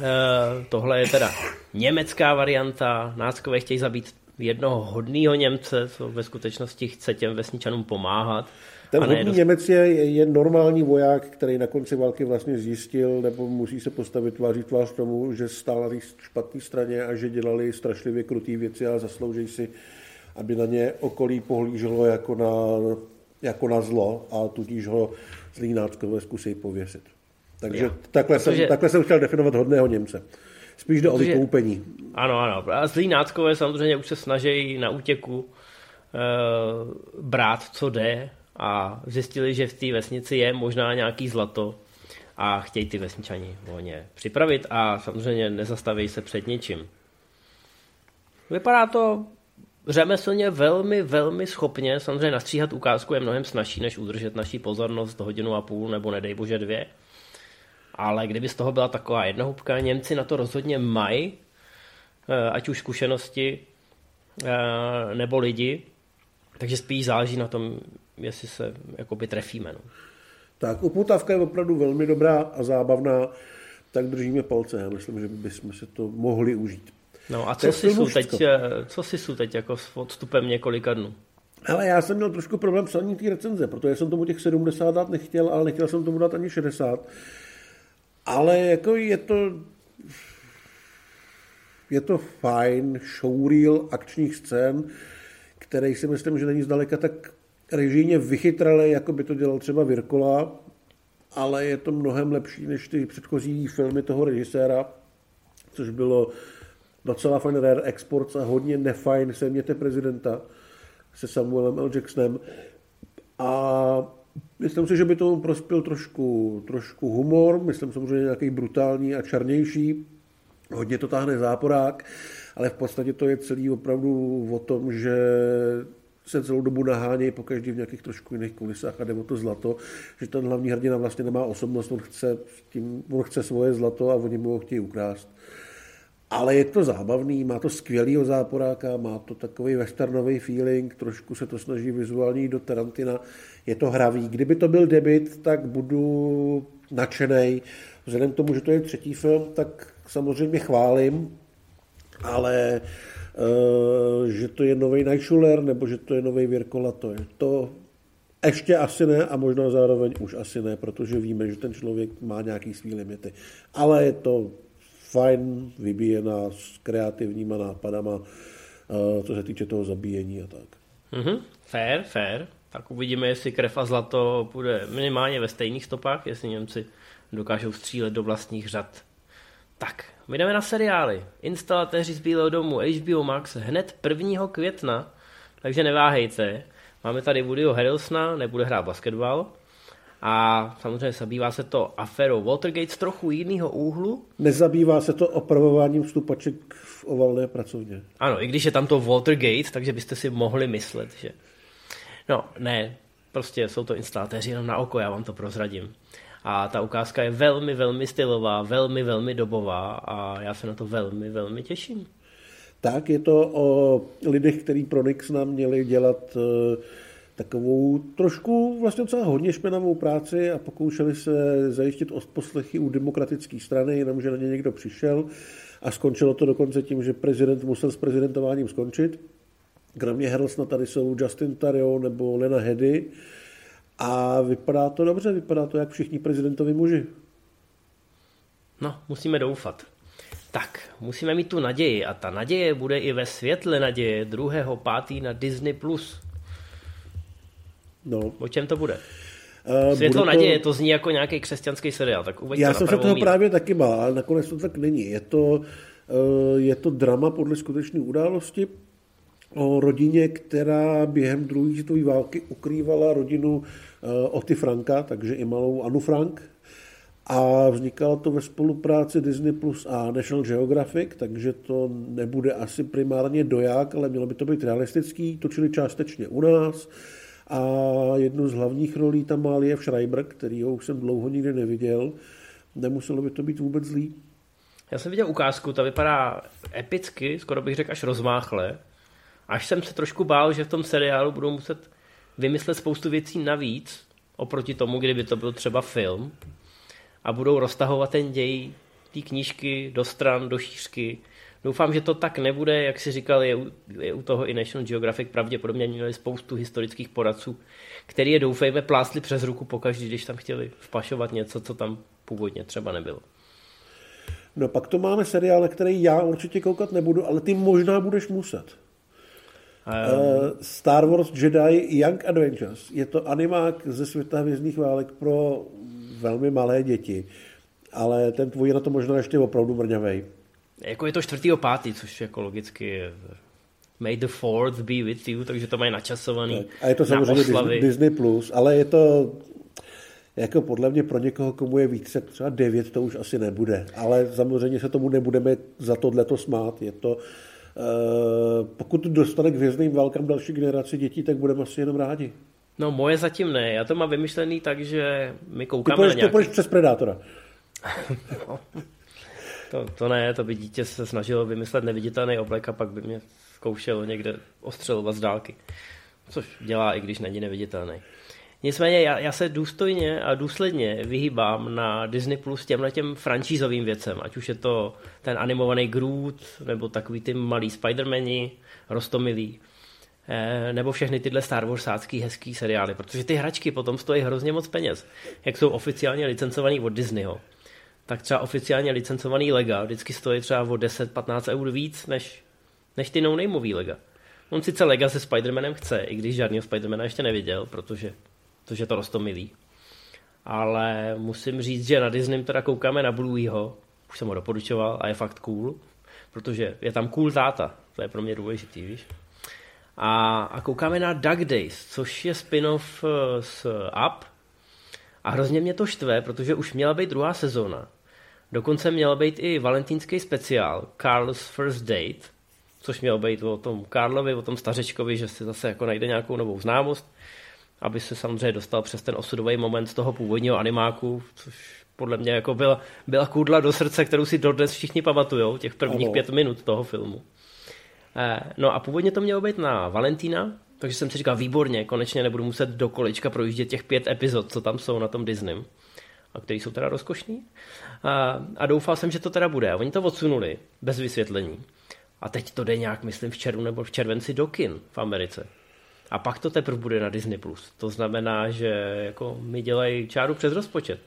e, tohle je teda německá varianta, náckové chtějí zabít jednoho hodného Němce, co ve skutečnosti chce těm vesničanům pomáhat Ten hodný Němec je, je normální voják, který na konci války vlastně zjistil, nebo musí se postavit tváří tvář tomu, že stál na té špatné straně a že dělali strašlivě krutý věci a zaslouží si, aby na ně okolí pohlíželo jako na, jako na zlo a tudíž ho zlí náckové zkusí pověsit. Takže takhle, protože... jsem, takhle jsem chtěl definovat hodného Němce. Spíš jde o vykoupení. Ano, ano. A zlí náckové samozřejmě už se snaží na útěku e, brát, co jde, a zjistili, že v té vesnici je možná nějaký zlato a chtějí ty vesničani o ně připravit a samozřejmě nezastaví se před ničím. Vypadá to řemeslně velmi, velmi schopně. Samozřejmě nastříhat ukázku je mnohem snažší, než udržet naší pozornost hodinu a půl nebo nedej bože dvě. Ale kdyby z toho byla taková jednohubka, Němci na to rozhodně mají, ať už zkušenosti nebo lidi, takže spíš záleží na tom, jestli se jakoby trefíme. No. Tak, upoutávka je opravdu velmi dobrá a zábavná, tak držíme palce. Já myslím, že bychom se to mohli užít. No a co si jsou teď, co si jsou teď jako s odstupem několika dnů? Ale já jsem měl trošku problém psaní té recenze, protože jsem tomu těch sedmdesát dát nechtěl, ale nechtěl jsem tomu dát ani šedesát. Ale jako je to... Je to fajn showreel akčních scén, které si myslím, že není zdaleka tak režijně vychytralé, jako by to dělal třeba Virkola, ale je to mnohem lepší než ty předchozí filmy toho režiséra, což bylo docela fajn Rare Exports a hodně nefajn Seměte prezidenta se Samuelem L. Jacksonem. A myslím si, že by tomu prospěl trošku, trošku humor, myslím samozřejmě nějaký brutální a čarnější, hodně to táhne záporák, ale v podstatě to je celý opravdu o tom, že se celou dobu nahánějí po každý v nějakých trošku jiných kulisách a jde o to zlato, že ten hlavní hrdina vlastně nemá osobnost, on chce, tím, on chce svoje zlato a oni mu ho chtějí ukrást. Ale je to zábavný, má to skvělýho záporáka, má to takový westernový feeling, trošku se to snaží vizuální do Tarantina, je to hravý. Kdyby to byl debut, tak budu nadšenej. Vzhledem k tomu, že to je třetí film, tak samozřejmě chválím, ale uh, že to je novej Najšuler, nebo že to je novej Virkola, to je to ještě asi ne a možná zároveň už asi ne, protože víme, že ten člověk má nějaký svý limity. Ale je to fajn, vybíjená s kreativníma nápadama, co se týče toho zabíjení a tak. Mm-hmm. Fair, fair. Tak uvidíme, jestli Krev a zlato bude minimálně ve stejných stopách, jestli Němci dokážou střílet do vlastních řad. Tak, my jdeme na seriály. Instalatéři z Bílého domu H B O Max hned prvního května, takže neváhejte. Máme tady Woodyho Harrelsona, nebude hrát basketbal. A samozřejmě zabývá se to aférou Watergate z trochu jiného úhlu. Nezabývá se to opravováním vstupaček v ovalné pracovně. Ano, i když je tam to Watergate, takže byste si mohli myslet, že... No, ne, prostě jsou to instalatéři jenom na oko, já vám to prozradím. A ta ukázka je velmi, velmi stylová, velmi, velmi dobová a já se na to velmi, velmi těším. Tak, je to o lidech, který pro Nix nám měli dělat... takovou trošku vlastně docela hodně špinavou práci a pokoušeli se zajistit odposlechy u demokratické strany, jenomže na ně někdo přišel a skončilo to dokonce tím, že prezident musel s prezidentováním skončit. Kromě Harrelsona tady jsou Justin Theroux nebo Lena Headey a vypadá to dobře, vypadá to jak všichni prezidentovi muži. No, musíme doufat. Tak, musíme mít tu naději a ta naděje bude i ve světle naděje druhého pátý na Disney Plus. No. O čem to bude? Uh, Světlo bude to... naděje, to zní jako nějaký křesťanský seriál. Tak já jsem se toho míru. Právě taky bál, ale nakonec to tak není. Je to, uh, je to drama podle skutečné události o rodině, která během druhé světové války ukrývala rodinu uh, Otty Franka, takže i malou Anu Frank. A vznikalo to ve spolupráci Disney Plus a National Geographic, takže to nebude asi primárně doják, ale mělo by to být realistický. Točili částečně u nás. A jednu z hlavních rolí tam má Liev Schreiber, kterýho už jsem dlouho nikdy neviděl. Nemuselo by to být vůbec zlý. Já jsem viděl ukázku, ta vypadá epicky, skoro bych řekl až rozmáchle. Až jsem se trošku bál, že v tom seriálu budou muset vymyslet spoustu věcí navíc, oproti tomu, kdyby to byl třeba film. A budou roztahovat ten děj té knížky do stran, do šířky, Doufám, že to tak nebude, jak si říkal, je u, je u toho i National Geographic, pravděpodobně měli spoustu historických poradců, který je, doufejme, plástli přes ruku pokaždý, když tam chtěli vpašovat něco, co tam původně třeba nebylo. No pak to máme seriál, na který já určitě koukat nebudu, ale ty možná budeš muset. Um. Star Wars Jedi Young Adventures. Je to animák ze světa hvězdných válek pro velmi malé děti, ale ten tvůj je na to možná ještě opravdu mrňavej. Jako je to čtvrtýho pátý, což jako logicky je May the Fourth be with you, takže to mají načasovaný tak. A je to samozřejmě Disney, Disney Plus, ale je to jako podle mě pro někoho, komu je více, třeba devět to už asi nebude, ale samozřejmě se tomu nebudeme za tohleto smát, je to Uh, pokud dostane k hvězdným válkám další generaci dětí, tak budeme asi jenom rádi. No moje zatím ne, já to mám vymyšlený tak, že my koukáme půjdeš, na nějaký... Ty půjdeš přes Predátora. No, to, to ne, to by dítě se snažilo vymyslet neviditelný oblek a pak by mě zkoušelo někde ostřelovat z dálky. Což dělá, i když není neviditelný. Nicméně já, já se důstojně a důsledně vyhýbám na Disney Plus těmhle těm franšízovým věcem, ať už je to ten animovaný Groot, nebo takový ty malý Spider-Mani, roztomilý, eh, nebo všechny tyhle Star Warsácký hezký seriály, protože ty hračky potom stojí hrozně moc peněz, jak jsou oficiálně licencovaný od Disneyho. Tak třeba oficiálně licencovaný Lega vždycky stojí třeba o deset až patnáct eur víc, než, než ty no-nameový Lega. On sice Lega se Spider-Manem chce, i když žádnýho Spider-Mana ještě neviděl, protože to, že to roztomilý. Ale musím říct, že na Disney teda koukáme na Blueyho, už jsem ho doporučoval a je fakt cool, protože je tam cool táta, to je pro mě důležitý, víš. A, a koukáme na Duck Days, což je spin-off z Up a hrozně mě to štve, protože už měla být druhá sezóna. Dokonce měla být i valentínský speciál, Carl's First Date, což měl být o tom Carlovi, o tom stařečkovi, že si zase jako najde nějakou novou známost, aby se samozřejmě dostal přes ten osudový moment z toho původního animáku, což podle mě jako byla, byla kůdla do srdce, kterou si dodnes všichni pamatujou, těch prvních ano. pět minut toho filmu. Eh, no a původně to mělo být na Valentína, takže jsem si říkal, výborně, konečně nebudu muset do kolečka projíždět těch pět epizod, co tam jsou na tom Disneym, a který jsou teda rozkošní. A, a doufal jsem, že to teda bude. Oni to odsunuli, bez vysvětlení. A teď to jde nějak, myslím, v červnu nebo v červenci do kin v Americe. A pak to teprve bude na Disney+. To znamená, že jako mi dělají čáru přes rozpočet.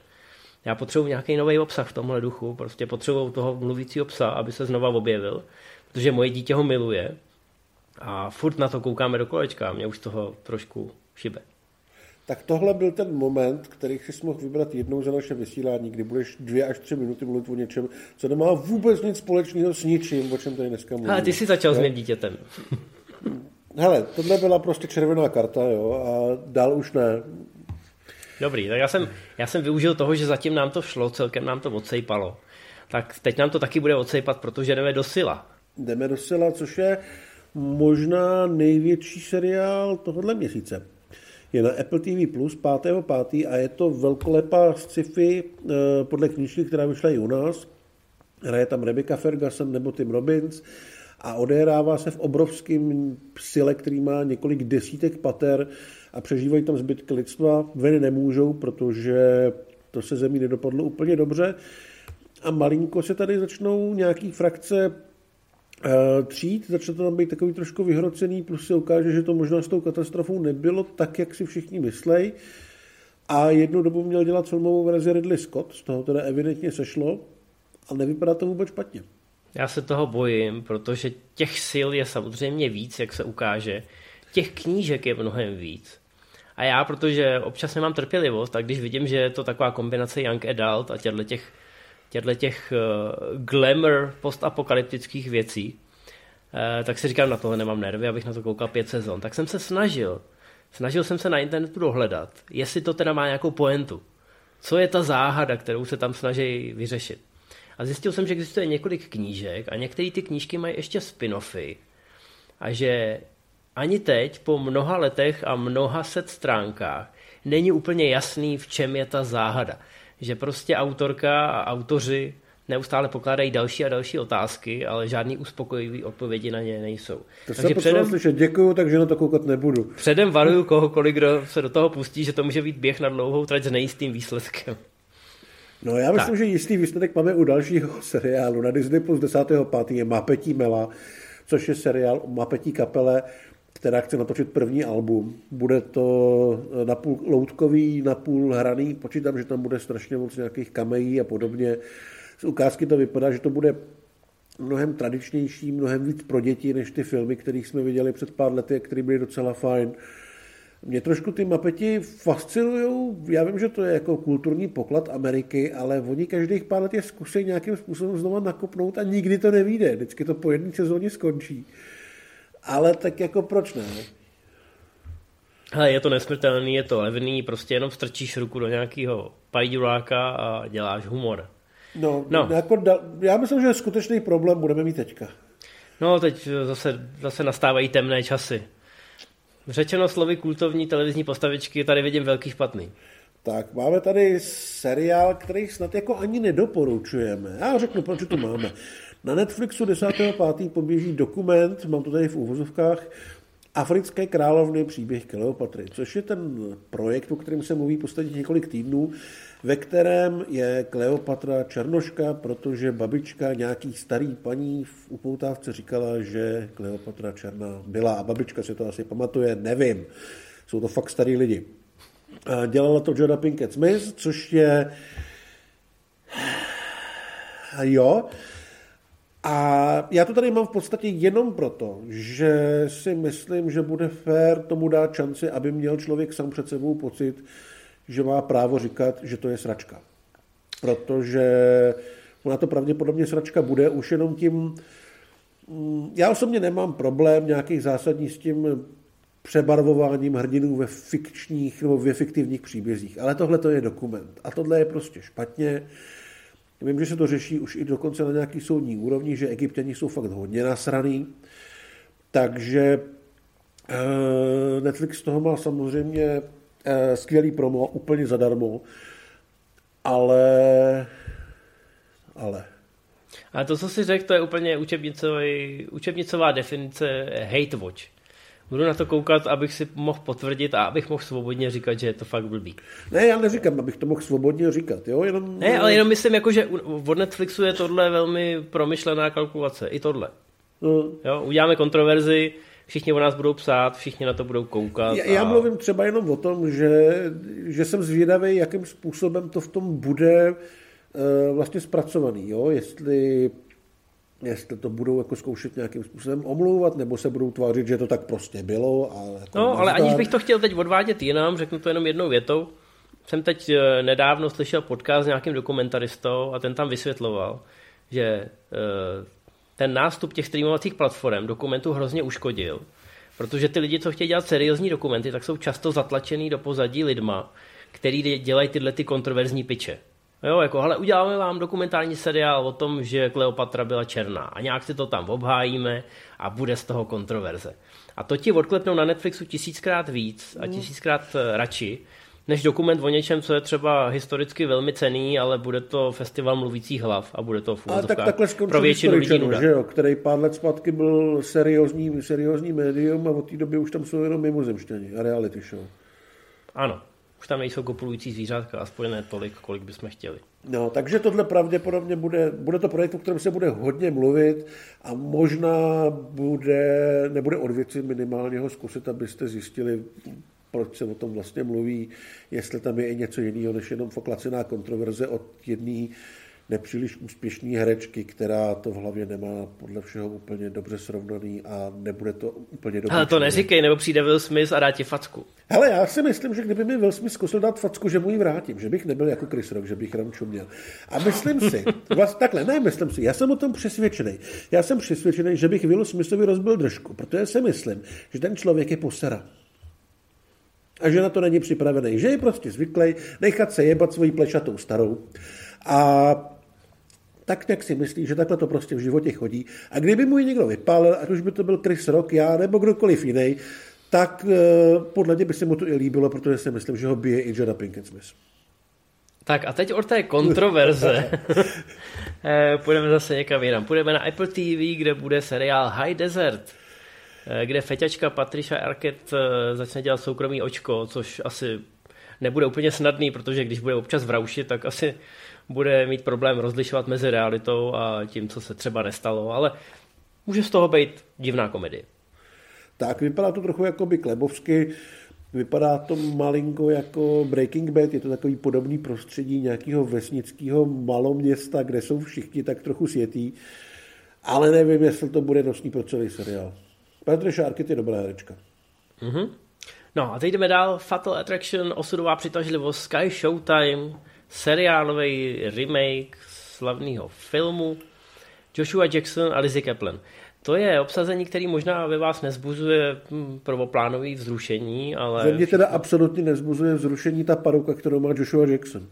Já potřebuji nějaký nový obsah v tomhle duchu, prostě potřebuji toho mluvícího psa, aby se znova objevil, protože moje dítě ho miluje a furt na to koukáme do kolečka, mě už toho trošku šibe. Tak tohle byl ten moment, který jsi mohl vybrat jednou za naše vysílání, kdy budeš dvě až tři minuty mluvit o něčem, co nemá vůbec nic společného s ničím, o čem tady dneska mluvíme. Ale ty jsi začal ne? s mým dítětem. Hele, tohle byla prostě červená karta, jo, a dál už ne. Dobrý, tak já jsem, já jsem využil toho, že zatím nám to šlo, celkem nám to odsejpalo. Tak teď nám to taky bude odsejpat, protože jdeme do Sila. Jdeme do Sila, což je možná největší seriál tohohle měsíce. Je na Apple T V Plus pátého pátého a je to velkolepá sci-fi podle knížky, která vyšla i u nás. Hraje tam Rebecca Ferguson nebo Tim Robbins. A odehrává se v obrovském sile, který má několik desítek pater a přežívají tam zbytky lidstva. Ven nemůžou, protože to se zemí nedopadlo úplně dobře. A malinko se tady začnou nějaký frakce e, třít, začne to tam být takový trošku vyhrocený, plus se ukáže, že to možná s tou katastrofou nebylo tak, jak si všichni myslejí. A jednu dobu měl dělat filmovou verzi Ridley Scott, z toho teda evidentně sešlo a nevypadá to vůbec špatně. Já se toho bojím, protože těch sil je samozřejmě víc, jak se ukáže. Těch knížek je mnohem víc. A já, protože občas nemám trpělivost, tak když vidím, že je to taková kombinace young adult a těch, těch uh, glamour postapokalyptických věcí, uh, tak si říkám, na tohle nemám nervy, abych na to koukal pět sezon. Tak jsem se snažil. Snažil jsem se na internetu dohledat, jestli to teda má nějakou pointu. Co je ta záhada, kterou se tam snaží vyřešit. A zjistil jsem, že existuje několik knížek a některé ty knížky mají ještě spin-offy. A že ani teď, po mnoha letech a mnoha set stránkách, není úplně jasný, v čem je ta záhada. Že prostě autorka a autoři neustále pokládají další a další otázky, ale žádný uspokojivý odpovědi na ně nejsou. To takže jsem potřeba slyšet, děkuju, takže na to koukat nebudu. Předem varuju kohokoliv, kdo se do toho pustí, že to může být běh na dlouhou trať s nejistým výsledkem. No já myslím, tak. že jistý výsledek máme u dalšího seriálu. Na Disney Plus desátého pátého je Mapetí Mela, což je seriál o mapetí kapele, která chce natočit první album. Bude to napůl loutkový, napůl hraný. Počítám, že tam bude strašně moc nějakých kamejí a podobně. Z ukázky to vypadá, že to bude mnohem tradičnější, mnohem víc pro děti, než ty filmy, kterých jsme viděli před pár lety a které byly docela fajn. Mě trošku ty mapeti fascinují. Já vím, že to je jako kulturní poklad Ameriky, ale oni každých pár let je zkusí nějakým způsobem znova nakopnout a nikdy to nevyjde. Vždycky to po jedné sezóně skončí. Ale tak jako proč ne? Hele, je to nesmrtelný, je to levný, prostě jenom strčíš ruku do nějakého pajďuráka a děláš humor. No, no. Jako da- já myslím, že skutečný problém budeme mít teďka. No, teď zase, zase nastávají temné časy. Řečeno slovy kultovní televizní postavičky, tady vidím velký špatný. Tak, máme tady seriál, který snad jako ani nedoporučujeme. Já řeknu, proč to máme. Na Netflixu desátého pátého poběží dokument, mám to tady v úvozovkách, Africké královny, příběh Kleopatry, což je ten projekt, o kterém se mluví v podstatě několik týdnů, ve kterém je Kleopatra černoška, protože babička nějaký starý paní v upoutávce říkala, že Kleopatra černá byla a babička si to asi pamatuje, nevím. Jsou to fakt starý lidi. Dělala to Jada Pinkett Smith, což je... Jo... A já to tady mám v podstatě jenom proto, že si myslím, že bude fér tomu dát šanci, aby měl člověk sám před sebou pocit, že má právo říkat, že to je sračka. Protože ona to pravděpodobně sračka bude už jenom tím... Já osobně nemám problém nějakých zásadních s tím přebarvováním hrdinů ve fikčních nebo ve fiktivních příbězích, ale tohle to je dokument a tohle je prostě špatně. Vím, že se to řeší už i dokonce na nějaký soudní úrovni, že Egypťani jsou fakt hodně nasraný, takže Netflix z toho má samozřejmě skvělý promo, úplně zadarmo, ale... ale... A to, co jsi řekl, to je úplně učebnicová definice hate watch. Budu na to koukat, abych si mohl potvrdit a abych mohl svobodně říkat, že je to fakt blbý. Ne, já neříkám, abych to mohl svobodně říkat. Jo? Jenom... Ne, ale jenom myslím, jako, že od Netflixu je tohle velmi promyšlená kalkulace. I tohle. Mm. Jo? Uděláme kontroverzi, všichni o nás budou psát, všichni na to budou koukat. Já, a... já mluvím třeba jenom o tom, že, že jsem zvědavý, jakým způsobem to v tom bude uh, vlastně zpracovaný. Jo? Jestli... jestli to budou jako zkoušet nějakým způsobem omlouvat, nebo se budou tvářit, že to tak prostě bylo. A jako no, ale aniž bych to chtěl teď odvádět jinam, řeknu to jenom jednou větou. Jsem teď nedávno slyšel podcast s nějakým dokumentaristou a ten tam vysvětloval, že ten nástup těch streamovacích platform dokumentu hrozně uškodil, protože ty lidi, co chtějí dělat seriózní dokumenty, tak jsou často zatlačený do pozadí lidma, který dělají tyhle ty kontroverzní piče. Jo, jako, hele, uděláme vám dokumentární seriál o tom, že Kleopatra byla černá a nějak si to tam obhájíme a bude z toho kontroverze. A to ti odklepnou na Netflixu tisíckrát víc a tisíckrát radši, než dokument o něčem, co je třeba historicky velmi cenný, ale bude to festival mluvících hlav a bude to v úvozovkách pro většinu lidí nuda. Jo, který pár let zpátky byl seriózní, seriózní médium a od té doby už tam jsou jenom mimozemštění a reality show. Ano. Už tam nejsou kopulující zvířátka, aspoň ne tolik, kolik bychom chtěli. No, takže tohle pravděpodobně bude, bude to projekt, o kterém se bude hodně mluvit a možná bude, nebude od věci minimálně ho zkusit, abyste zjistili, proč se o tom vlastně mluví, jestli tam je i něco jiného, než jenom foklacená kontroverze od jedné nepříliš úspěšné herečky, která to v hlavě nemá podle všeho úplně dobře srovnaný a nebude to úplně dobře. Ale to neříkej, nebo přijde Will Smith a dá ti facku. Hele, já si myslím, že kdyby mi Will Smith zkusil dát facku, že mu ji vrátím, že bych nebyl jako Chris Rock, že bych ranču měl. A myslím si, vlastně takhle, ne, myslím si, já jsem o tom přesvědčený. Já jsem přesvědčený, že bych Will Smithovi rozbil držku, protože si myslím, že ten člověk je posera. A že na to není připravený, že je prostě zvyklý nechat se jebat svojí plešatou starou. A tak jak si myslí, že takhle to prostě v životě chodí. A kdyby mu ji někdo vypálil, ať už by to byl Chris Rock, já nebo kdokoliv jiný, tak eh, podle mě by se mu to i líbilo, protože si myslím, že ho bije i Jada Pinkett Smith. Tak a teď od té kontroverze půjdeme zase někam jinam. Půjdeme na Apple T V, kde bude seriál High Desert, kde feťačka Patricia Arquette začne dělat soukromý očko, což asi nebude úplně snadný, protože když bude občas vraušit, tak asi bude mít problém rozlišovat mezi realitou a tím, co se třeba nestalo, ale může z toho být divná komedie. Tak, vypadá to trochu jako by klebovsky, vypadá to malinko jako Breaking Bad, je to takový podobný prostředí nějakého vesnického maloměsta, kde jsou všichni tak trochu světí, ale nevím, jestli to bude nosný pro celý seriál. Petr Šárkyt je dobrá herečka. Mm-hmm. No a teď jdeme dál. Fatal Attraction, osudová přitažlivost, Sky Showtime, seriálový remake slavného filmu, Joshua Jackson a Lizzie Kaplan. To je obsazení, který možná ve vás nezbuzuje prvoplánový vzrušení, ale... Ve mně teda absolutně nevzbuzuje vzrušení ta paruka, kterou má Joshua Jackson.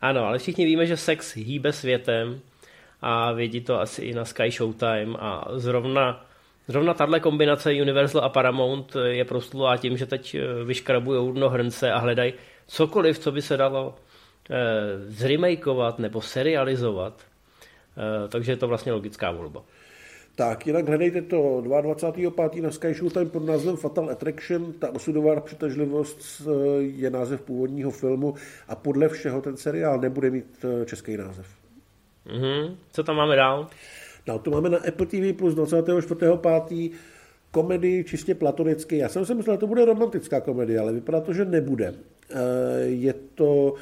Ano, ale všichni víme, že sex hýbe světem a vědí to asi i na Sky Showtime a zrovna, zrovna tahle kombinace Universal a Paramount je proslulá tím, že teď vyškrabujou dno hrnce a hledají cokoliv, co by se dalo zremakeovat nebo serializovat. Takže je to vlastně logická volba. Tak, jinak hledejte to dvacátého pátého na Sky Showtime pod názvem Fatal Attraction. Ta osudová přitažlivost je název původního filmu a podle všeho ten seriál nebude mít český název. Mm-hmm. Co tam máme dál? No, to máme na Apple T V Plus dvacátého čtvrtého pátého komedii čistě platonicky. Já jsem si myslel, že to bude romantická komedie, ale vypadá to, že nebude. Je to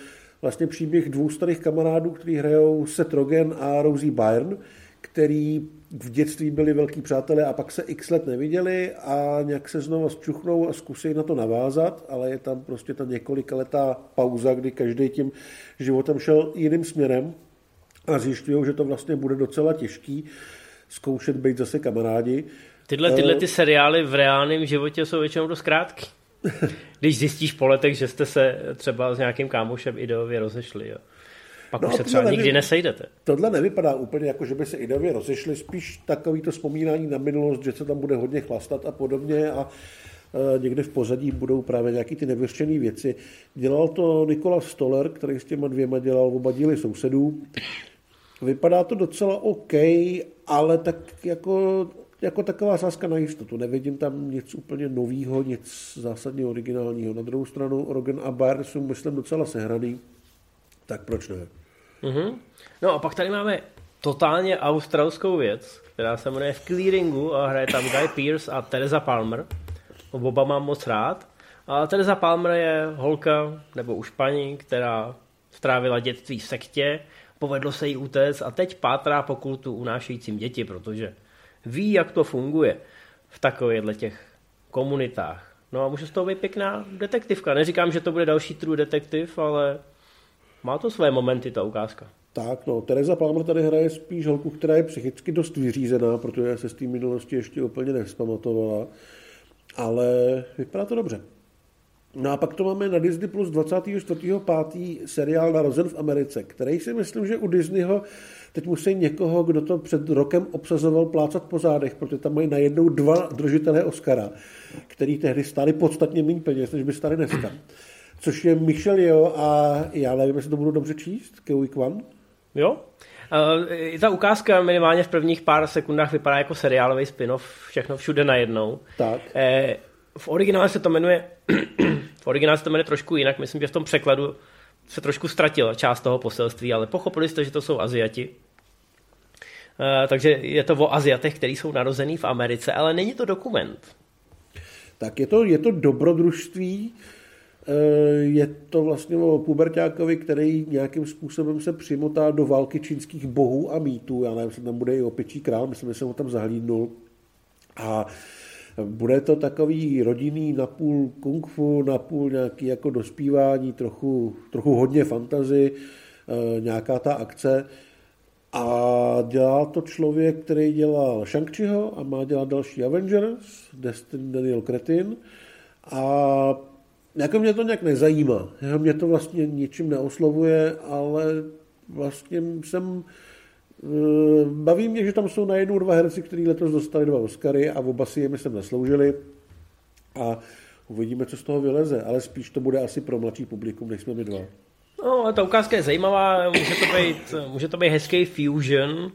vlastně příběh dvou starých kamarádů, kteří hrajou Seth Rogen a Rosie Byrne, který v dětství byli velký přátelé a pak se x let neviděli a nějak se znova zčuchnou a zkusí na to navázat, ale je tam prostě ta několikaletá pauza, kdy každý tím životem šel jiným směrem a zjišťujou, že to vlastně bude docela těžký zkoušet být zase kamarádi. Tyhle, tyhle ty seriály v reálném životě jsou většinou dost krátky. Když zjistíš po letech, že jste se třeba s nějakým kámošem ideově rozešli, jo. Pak no už se třeba nevy... nikdy nesejdete. Tohle nevypadá úplně jako, že by se ideově rozešli, spíš takový to vzpomínání na minulost, že se tam bude hodně chlastat a podobně a e, někde v pozadí budou právě nějaký ty nevyřešené věci. Dělal to Nikola Stoller, který s těma dvěma dělal oba díly Sousedů. Vypadá to docela OK, ale tak jako, jako taková sázka na jistotu. Nevidím tam nic úplně novýho, nic zásadně originálního. Na druhou stranu Rogan a Byrne jsou, myslím, docela sehraný. Tak proč ne? Mm-hmm. No a pak tady máme totálně australskou věc, která se jmenuje V clearingu a hraje tam Guy Pearce a Teresa Palmer. Oba mám moc rád. A Teresa Palmer je holka, nebo už paní, která strávila dětství v sektě, povedlo se jí utéct a teď pátrá po kultu unášejícím děti, protože ví, jak to funguje v takovýchhle těch komunitách. No a může z toho být pěkná detektivka. Neříkám, že to bude další True Detective, ale... Má to své momenty, ta ukázka. Tak, no, Teresa Palmer tady hraje spíš holku, která je psychicky dost vyřízená, protože se z té minulosti ještě úplně nevzpamatovala, ale vypadá to dobře. No a pak to máme na Disney Plus dvacátého čtvrtého pátého seriál Narozen v Americe, který si myslím, že u Disneyho teď musí někoho, kdo to před rokem obsazoval, plácat po zádech, protože tam mají najednou dva držitelé Oscara, který tehdy stáli podstatně méně peněz, než by stáli dneska. Což je Michel Yeoh a já nevím, jestli to budu dobře číst, Kiwi Kwan. Jo, e, ta ukázka minimálně v prvních pár sekundách vypadá jako seriálový spin-off, všechno všude najednou. Tak. E, v originále se to jmenuje v originále se to jmenuje trošku jinak, myslím, že v tom překladu se trošku ztratila část toho poselství, ale pochopili jste, že to jsou Aziati. E, takže je to o Aziatech, kteří jsou narozený v Americe, ale není to dokument. Tak je to, je to dobrodružství. Je to vlastně o puberťákovi, který nějakým způsobem se přimotá do války čínských bohů a mýtů. Já nevím, jestli tam bude i opěčí král, myslím, že jsem ho tam zahlídnul. A bude to takový rodinný napůl kung fu, napůl nějaký jako dospívání, trochu, trochu hodně fantasy, nějaká ta akce. A dělá to člověk, který dělal Shang-Chiho a má dělat další Avengers, Destin Daniel Cretin. A jako mě to nějak nezajímá, mě to vlastně ničím neoslovuje, ale vlastně jsem, baví mě, že tam jsou najednou dva herci, kteří letos dostali dva Oscary a oba si je myslím nasloužili a uvidíme, co z toho vyleze, ale spíš to bude asi pro mladší publikum, než jsme my dva. No, ale ta ukázka je zajímavá, může to být, může to být hezký fusion.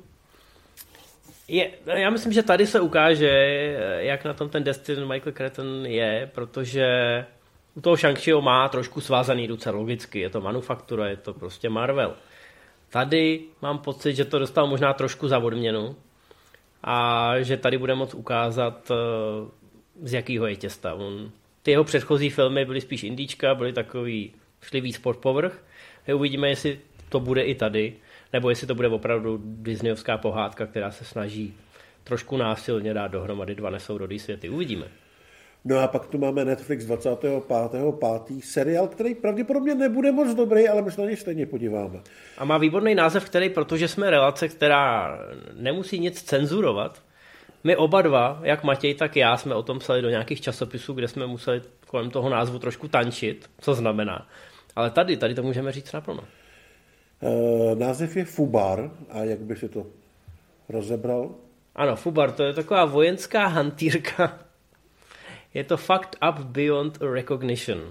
Je, já myslím, že tady se ukáže, jak na tom ten Destin Michael Cretton je, protože u toho Shang-Chiho má trošku svázaný ruce, logicky, je to manufaktura, je to prostě Marvel. Tady mám pocit, že to dostal možná trošku za odměnu a že tady bude moc ukázat, z jakýho je těsta. On, ty jeho předchozí filmy byly spíš indíčka, byly takový, šli víc pod povrch. Uvidíme, jestli to bude i tady, nebo jestli to bude opravdu disneyovská pohádka, která se snaží trošku násilně dát dohromady dva nesourodý světy. Uvidíme. No a pak tu máme Netflix dvacátého pátého pátý seriál, který pravděpodobně nebude moc dobrý, ale my se na něj stejně podíváme. A má výborný název, který, protože jsme relace, která nemusí nic cenzurovat, my oba dva, jak Matěj, tak já, jsme o tom psali do nějakých časopisů, kde jsme museli kolem toho názvu trošku tančit, co znamená. Ale tady, tady to můžeme říct naplno. E, název je Fubar a jak by si to rozebral? Ano, Fubar, to je taková vojenská hantýrka. Je to fucked up beyond recognition.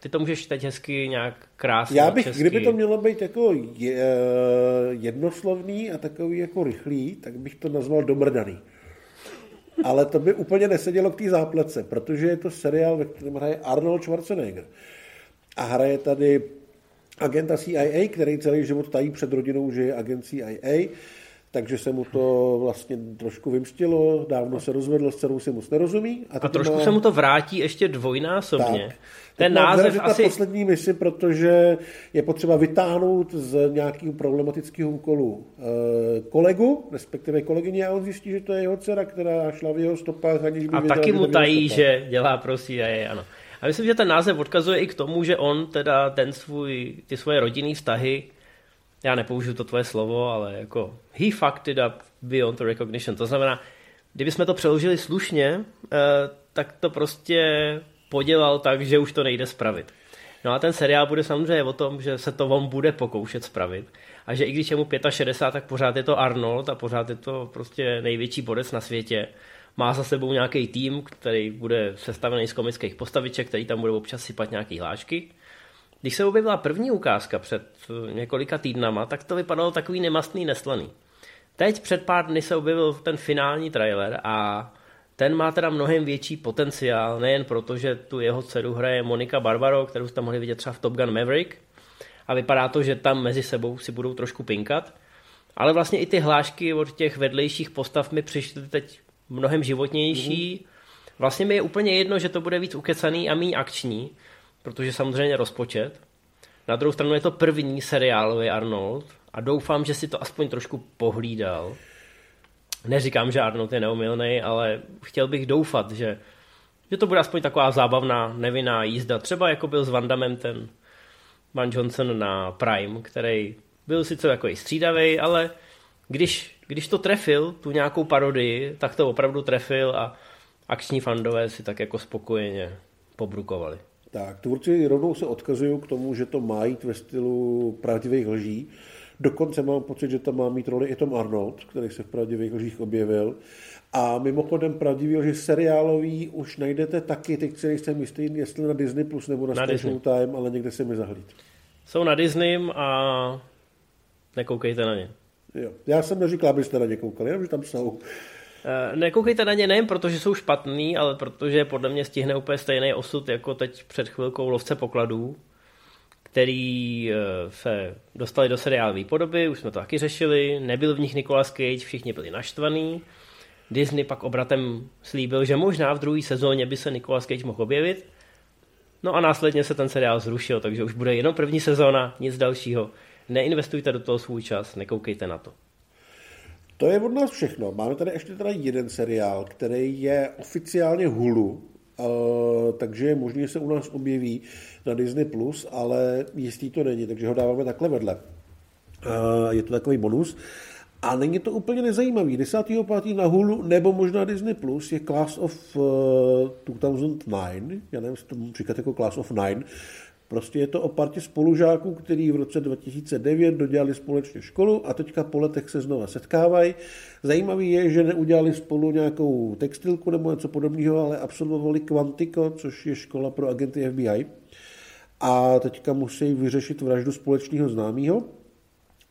Ty to můžeš teď hezky nějak krásně. Já bych, česky... kdyby to mělo být jako je, jednoslovný a takový jako rychlý, tak bych to nazval Domrdaný. Ale to by úplně nesedělo k té zápletce, protože je to seriál, ve kterém hraje Arnold Schwarzenegger. A hraje tady agenta C I A, který celý život tají před rodinou, že je agent C I A, takže se mu to vlastně trošku vymstilo, dávno se rozvedl, s dcerou si moc nerozumí. A, a trošku má... se mu to vrátí ještě dvojnásobně. Tak. Ten název asi... na poslední misi, protože je potřeba vytáhnout z nějakého problematického úkolu kolegu, respektive kolegyně, a on zjistí, že to je jeho dcera, která šla v jeho stopách, aniž by a věděla, taky mu tají, že dělá pro C I A, ano. A myslím, že ten název odkazuje i k tomu, že on teda ten svůj, ty svoje rodinný vztahy, já nepoužiju to tvoje slovo, ale jako he fucked it up beyond recognition. To znamená, kdybychom to přeložili slušně, tak to prostě podělal tak, že už to nejde spravit. No a ten seriál bude samozřejmě o tom, že se to on bude pokoušet spravit. A že i když je mu šedesát pět, tak pořád je to Arnold a pořád je to prostě největší bodec na světě. Má za sebou nějaký tým, který bude sestavený z komických postaviček, který tam bude občas sypat nějaký hlášky. Když se objevila první ukázka před několika týdnama, tak to vypadalo takový nemastný, neslaný. Teď před pár dny se objevil ten finální trailer a ten má teda mnohem větší potenciál, nejen proto, že tu jeho dceru hraje Monica Barbaro, kterou jste mohli vidět třeba v Top Gun Maverick, a vypadá to, že tam mezi sebou si budou trošku pinkat, ale vlastně i ty hlášky od těch vedlejších postav mi přišly teď mnohem životnější. Mm-hmm. Vlastně mi je úplně jedno, že to bude víc ukecaný a míň akční, protože samozřejmě rozpočet. Na druhou stranu je to první seriálový Arnold a doufám, že si to aspoň trošku pohlídal. Neříkám, že Arnold je neomylnej, ale chtěl bych doufat, že, že to bude aspoň taková zábavná, nevinná jízda. Třeba jako byl s Van Dammem ten Ben Johnson na Prime, který byl sice takový střídavý, ale když, když to trefil, tu nějakou parodii, tak to opravdu trefil a akční fandové si tak jako spokojeně pobrukovali. Tak, tvůrci rovnou se odkazují k tomu, že to má jít ve stylu pravdivých lží. Dokonce mám pocit, že tam má mít roli i Tom Arnold, který se v pravdivých lžích objevil. A mimochodem pravdivý lži seriálový už najdete taky, teď si nejsem jistý, jestli na Disney Plus nebo na, na Sky Showtime, ale někde se mi zahlíd. Jsou na Disney a nekoukejte na ně. Jo. Já jsem neříkal, abyste na ně koukali, jenom, že tam jsou. Nekoukejte na ně nejen protože jsou špatný, ale protože podle mě stihne úplně stejný osud jako teď před chvilkou Lovce pokladů, který se dostali do seriálové podoby, už jsme to taky řešili, nebyl v nich Nicolas Cage, všichni byli naštvaný. Disney pak obratem slíbil, že možná v druhé sezóně by se Nicolas Cage mohl objevit. No a následně se ten seriál zrušil, takže už bude jenom první sezóna, nic dalšího. Neinvestujte do toho svůj čas, nekoukejte na to. To je od nás všechno. Máme tady ještě teda jeden seriál, který je oficiálně Hulu, takže je možný, že se u nás objeví na Disney Plus, ale jistý to není, takže ho dáváme takhle vedle. Je to takový bonus. A není to úplně nezajímavý. desátého pátého na Hulu nebo možná Disney Plus je Class of dva tisíce devět. Já nevím, jestli to můžu říkat jako Class of devět. Prostě je to o partě spolužáků, který v roce dva tisíce devět dodělali společně školu a teďka po letech se znova setkávají. Zajímavý je, že neudělali spolu nějakou textilku nebo něco podobného, ale absolvovali Quantico, což je škola pro agenty F B I. A teďka musí vyřešit vraždu společného známého.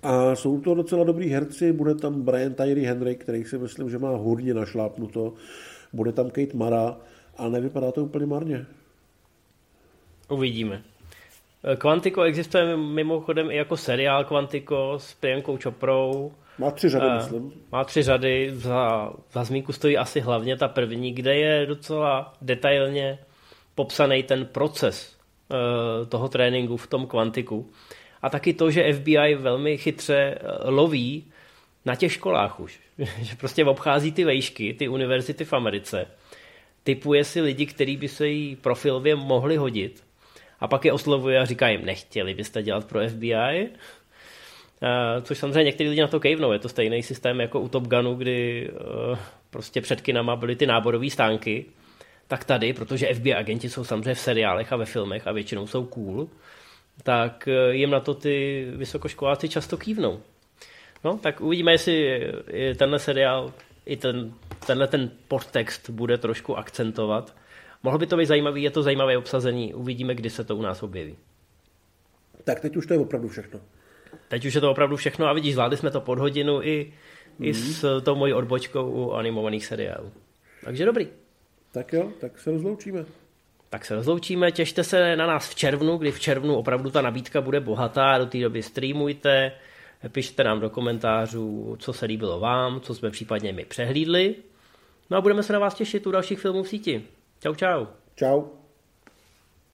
A jsou to docela dobrý herci, bude tam Brian Tyree Henry, který si myslím, že má hodně našlápnuto. Bude tam Kate Mara a nevypadá to úplně marně. Uvidíme. Quantico existuje mimochodem i jako seriál Quantico s Priyankou Choprou. Má tři řady, uh, myslím. Má tři řady, za, za zmínku stojí asi hlavně ta první, kde je docela detailně popsaný ten proces uh, toho tréninku v tom Quantiku. A taky to, že F B I velmi chytře loví na těch školách už. Že prostě obchází ty vejšky, ty univerzity v Americe. Typuje si lidi, kteří by se jí profilově mohli hodit. A pak je oslovuje a říká jim, nechtěli byste dělat pro F B I? Což samozřejmě některý lidi na to kejvnou. Je to stejný systém jako u Top Gunu, kdy prostě před kinama byly ty náborové stánky. Tak tady, protože F B I agenti jsou samozřejmě v seriálech a ve filmech a většinou jsou cool, tak jim na to ty vysokoškoláci často kývnou. No, tak uvidíme, jestli tenhle seriál i ten, tenhle ten podtext bude trošku akcentovat. Mohlo by to být zajímavý, je to zajímavé obsazení, uvidíme, kdy se to u nás objeví. Tak teď už to je opravdu všechno. Teď už je to opravdu všechno a vidíš, zvládli jsme to pod hodinu i, mm. i s tou mojí odbočkou u animovaných seriálů. Takže dobrý. Tak jo, tak se rozloučíme. Tak se rozloučíme, těšte se na nás v červnu, kdy v červnu opravdu ta nabídka bude bohatá, do té doby streamujte, pište nám do komentářů, co se líbilo vám, co jsme případně my přehlídli. No a budeme se na vás těšit u dalších filmů v síti. Čau, čau. Čau.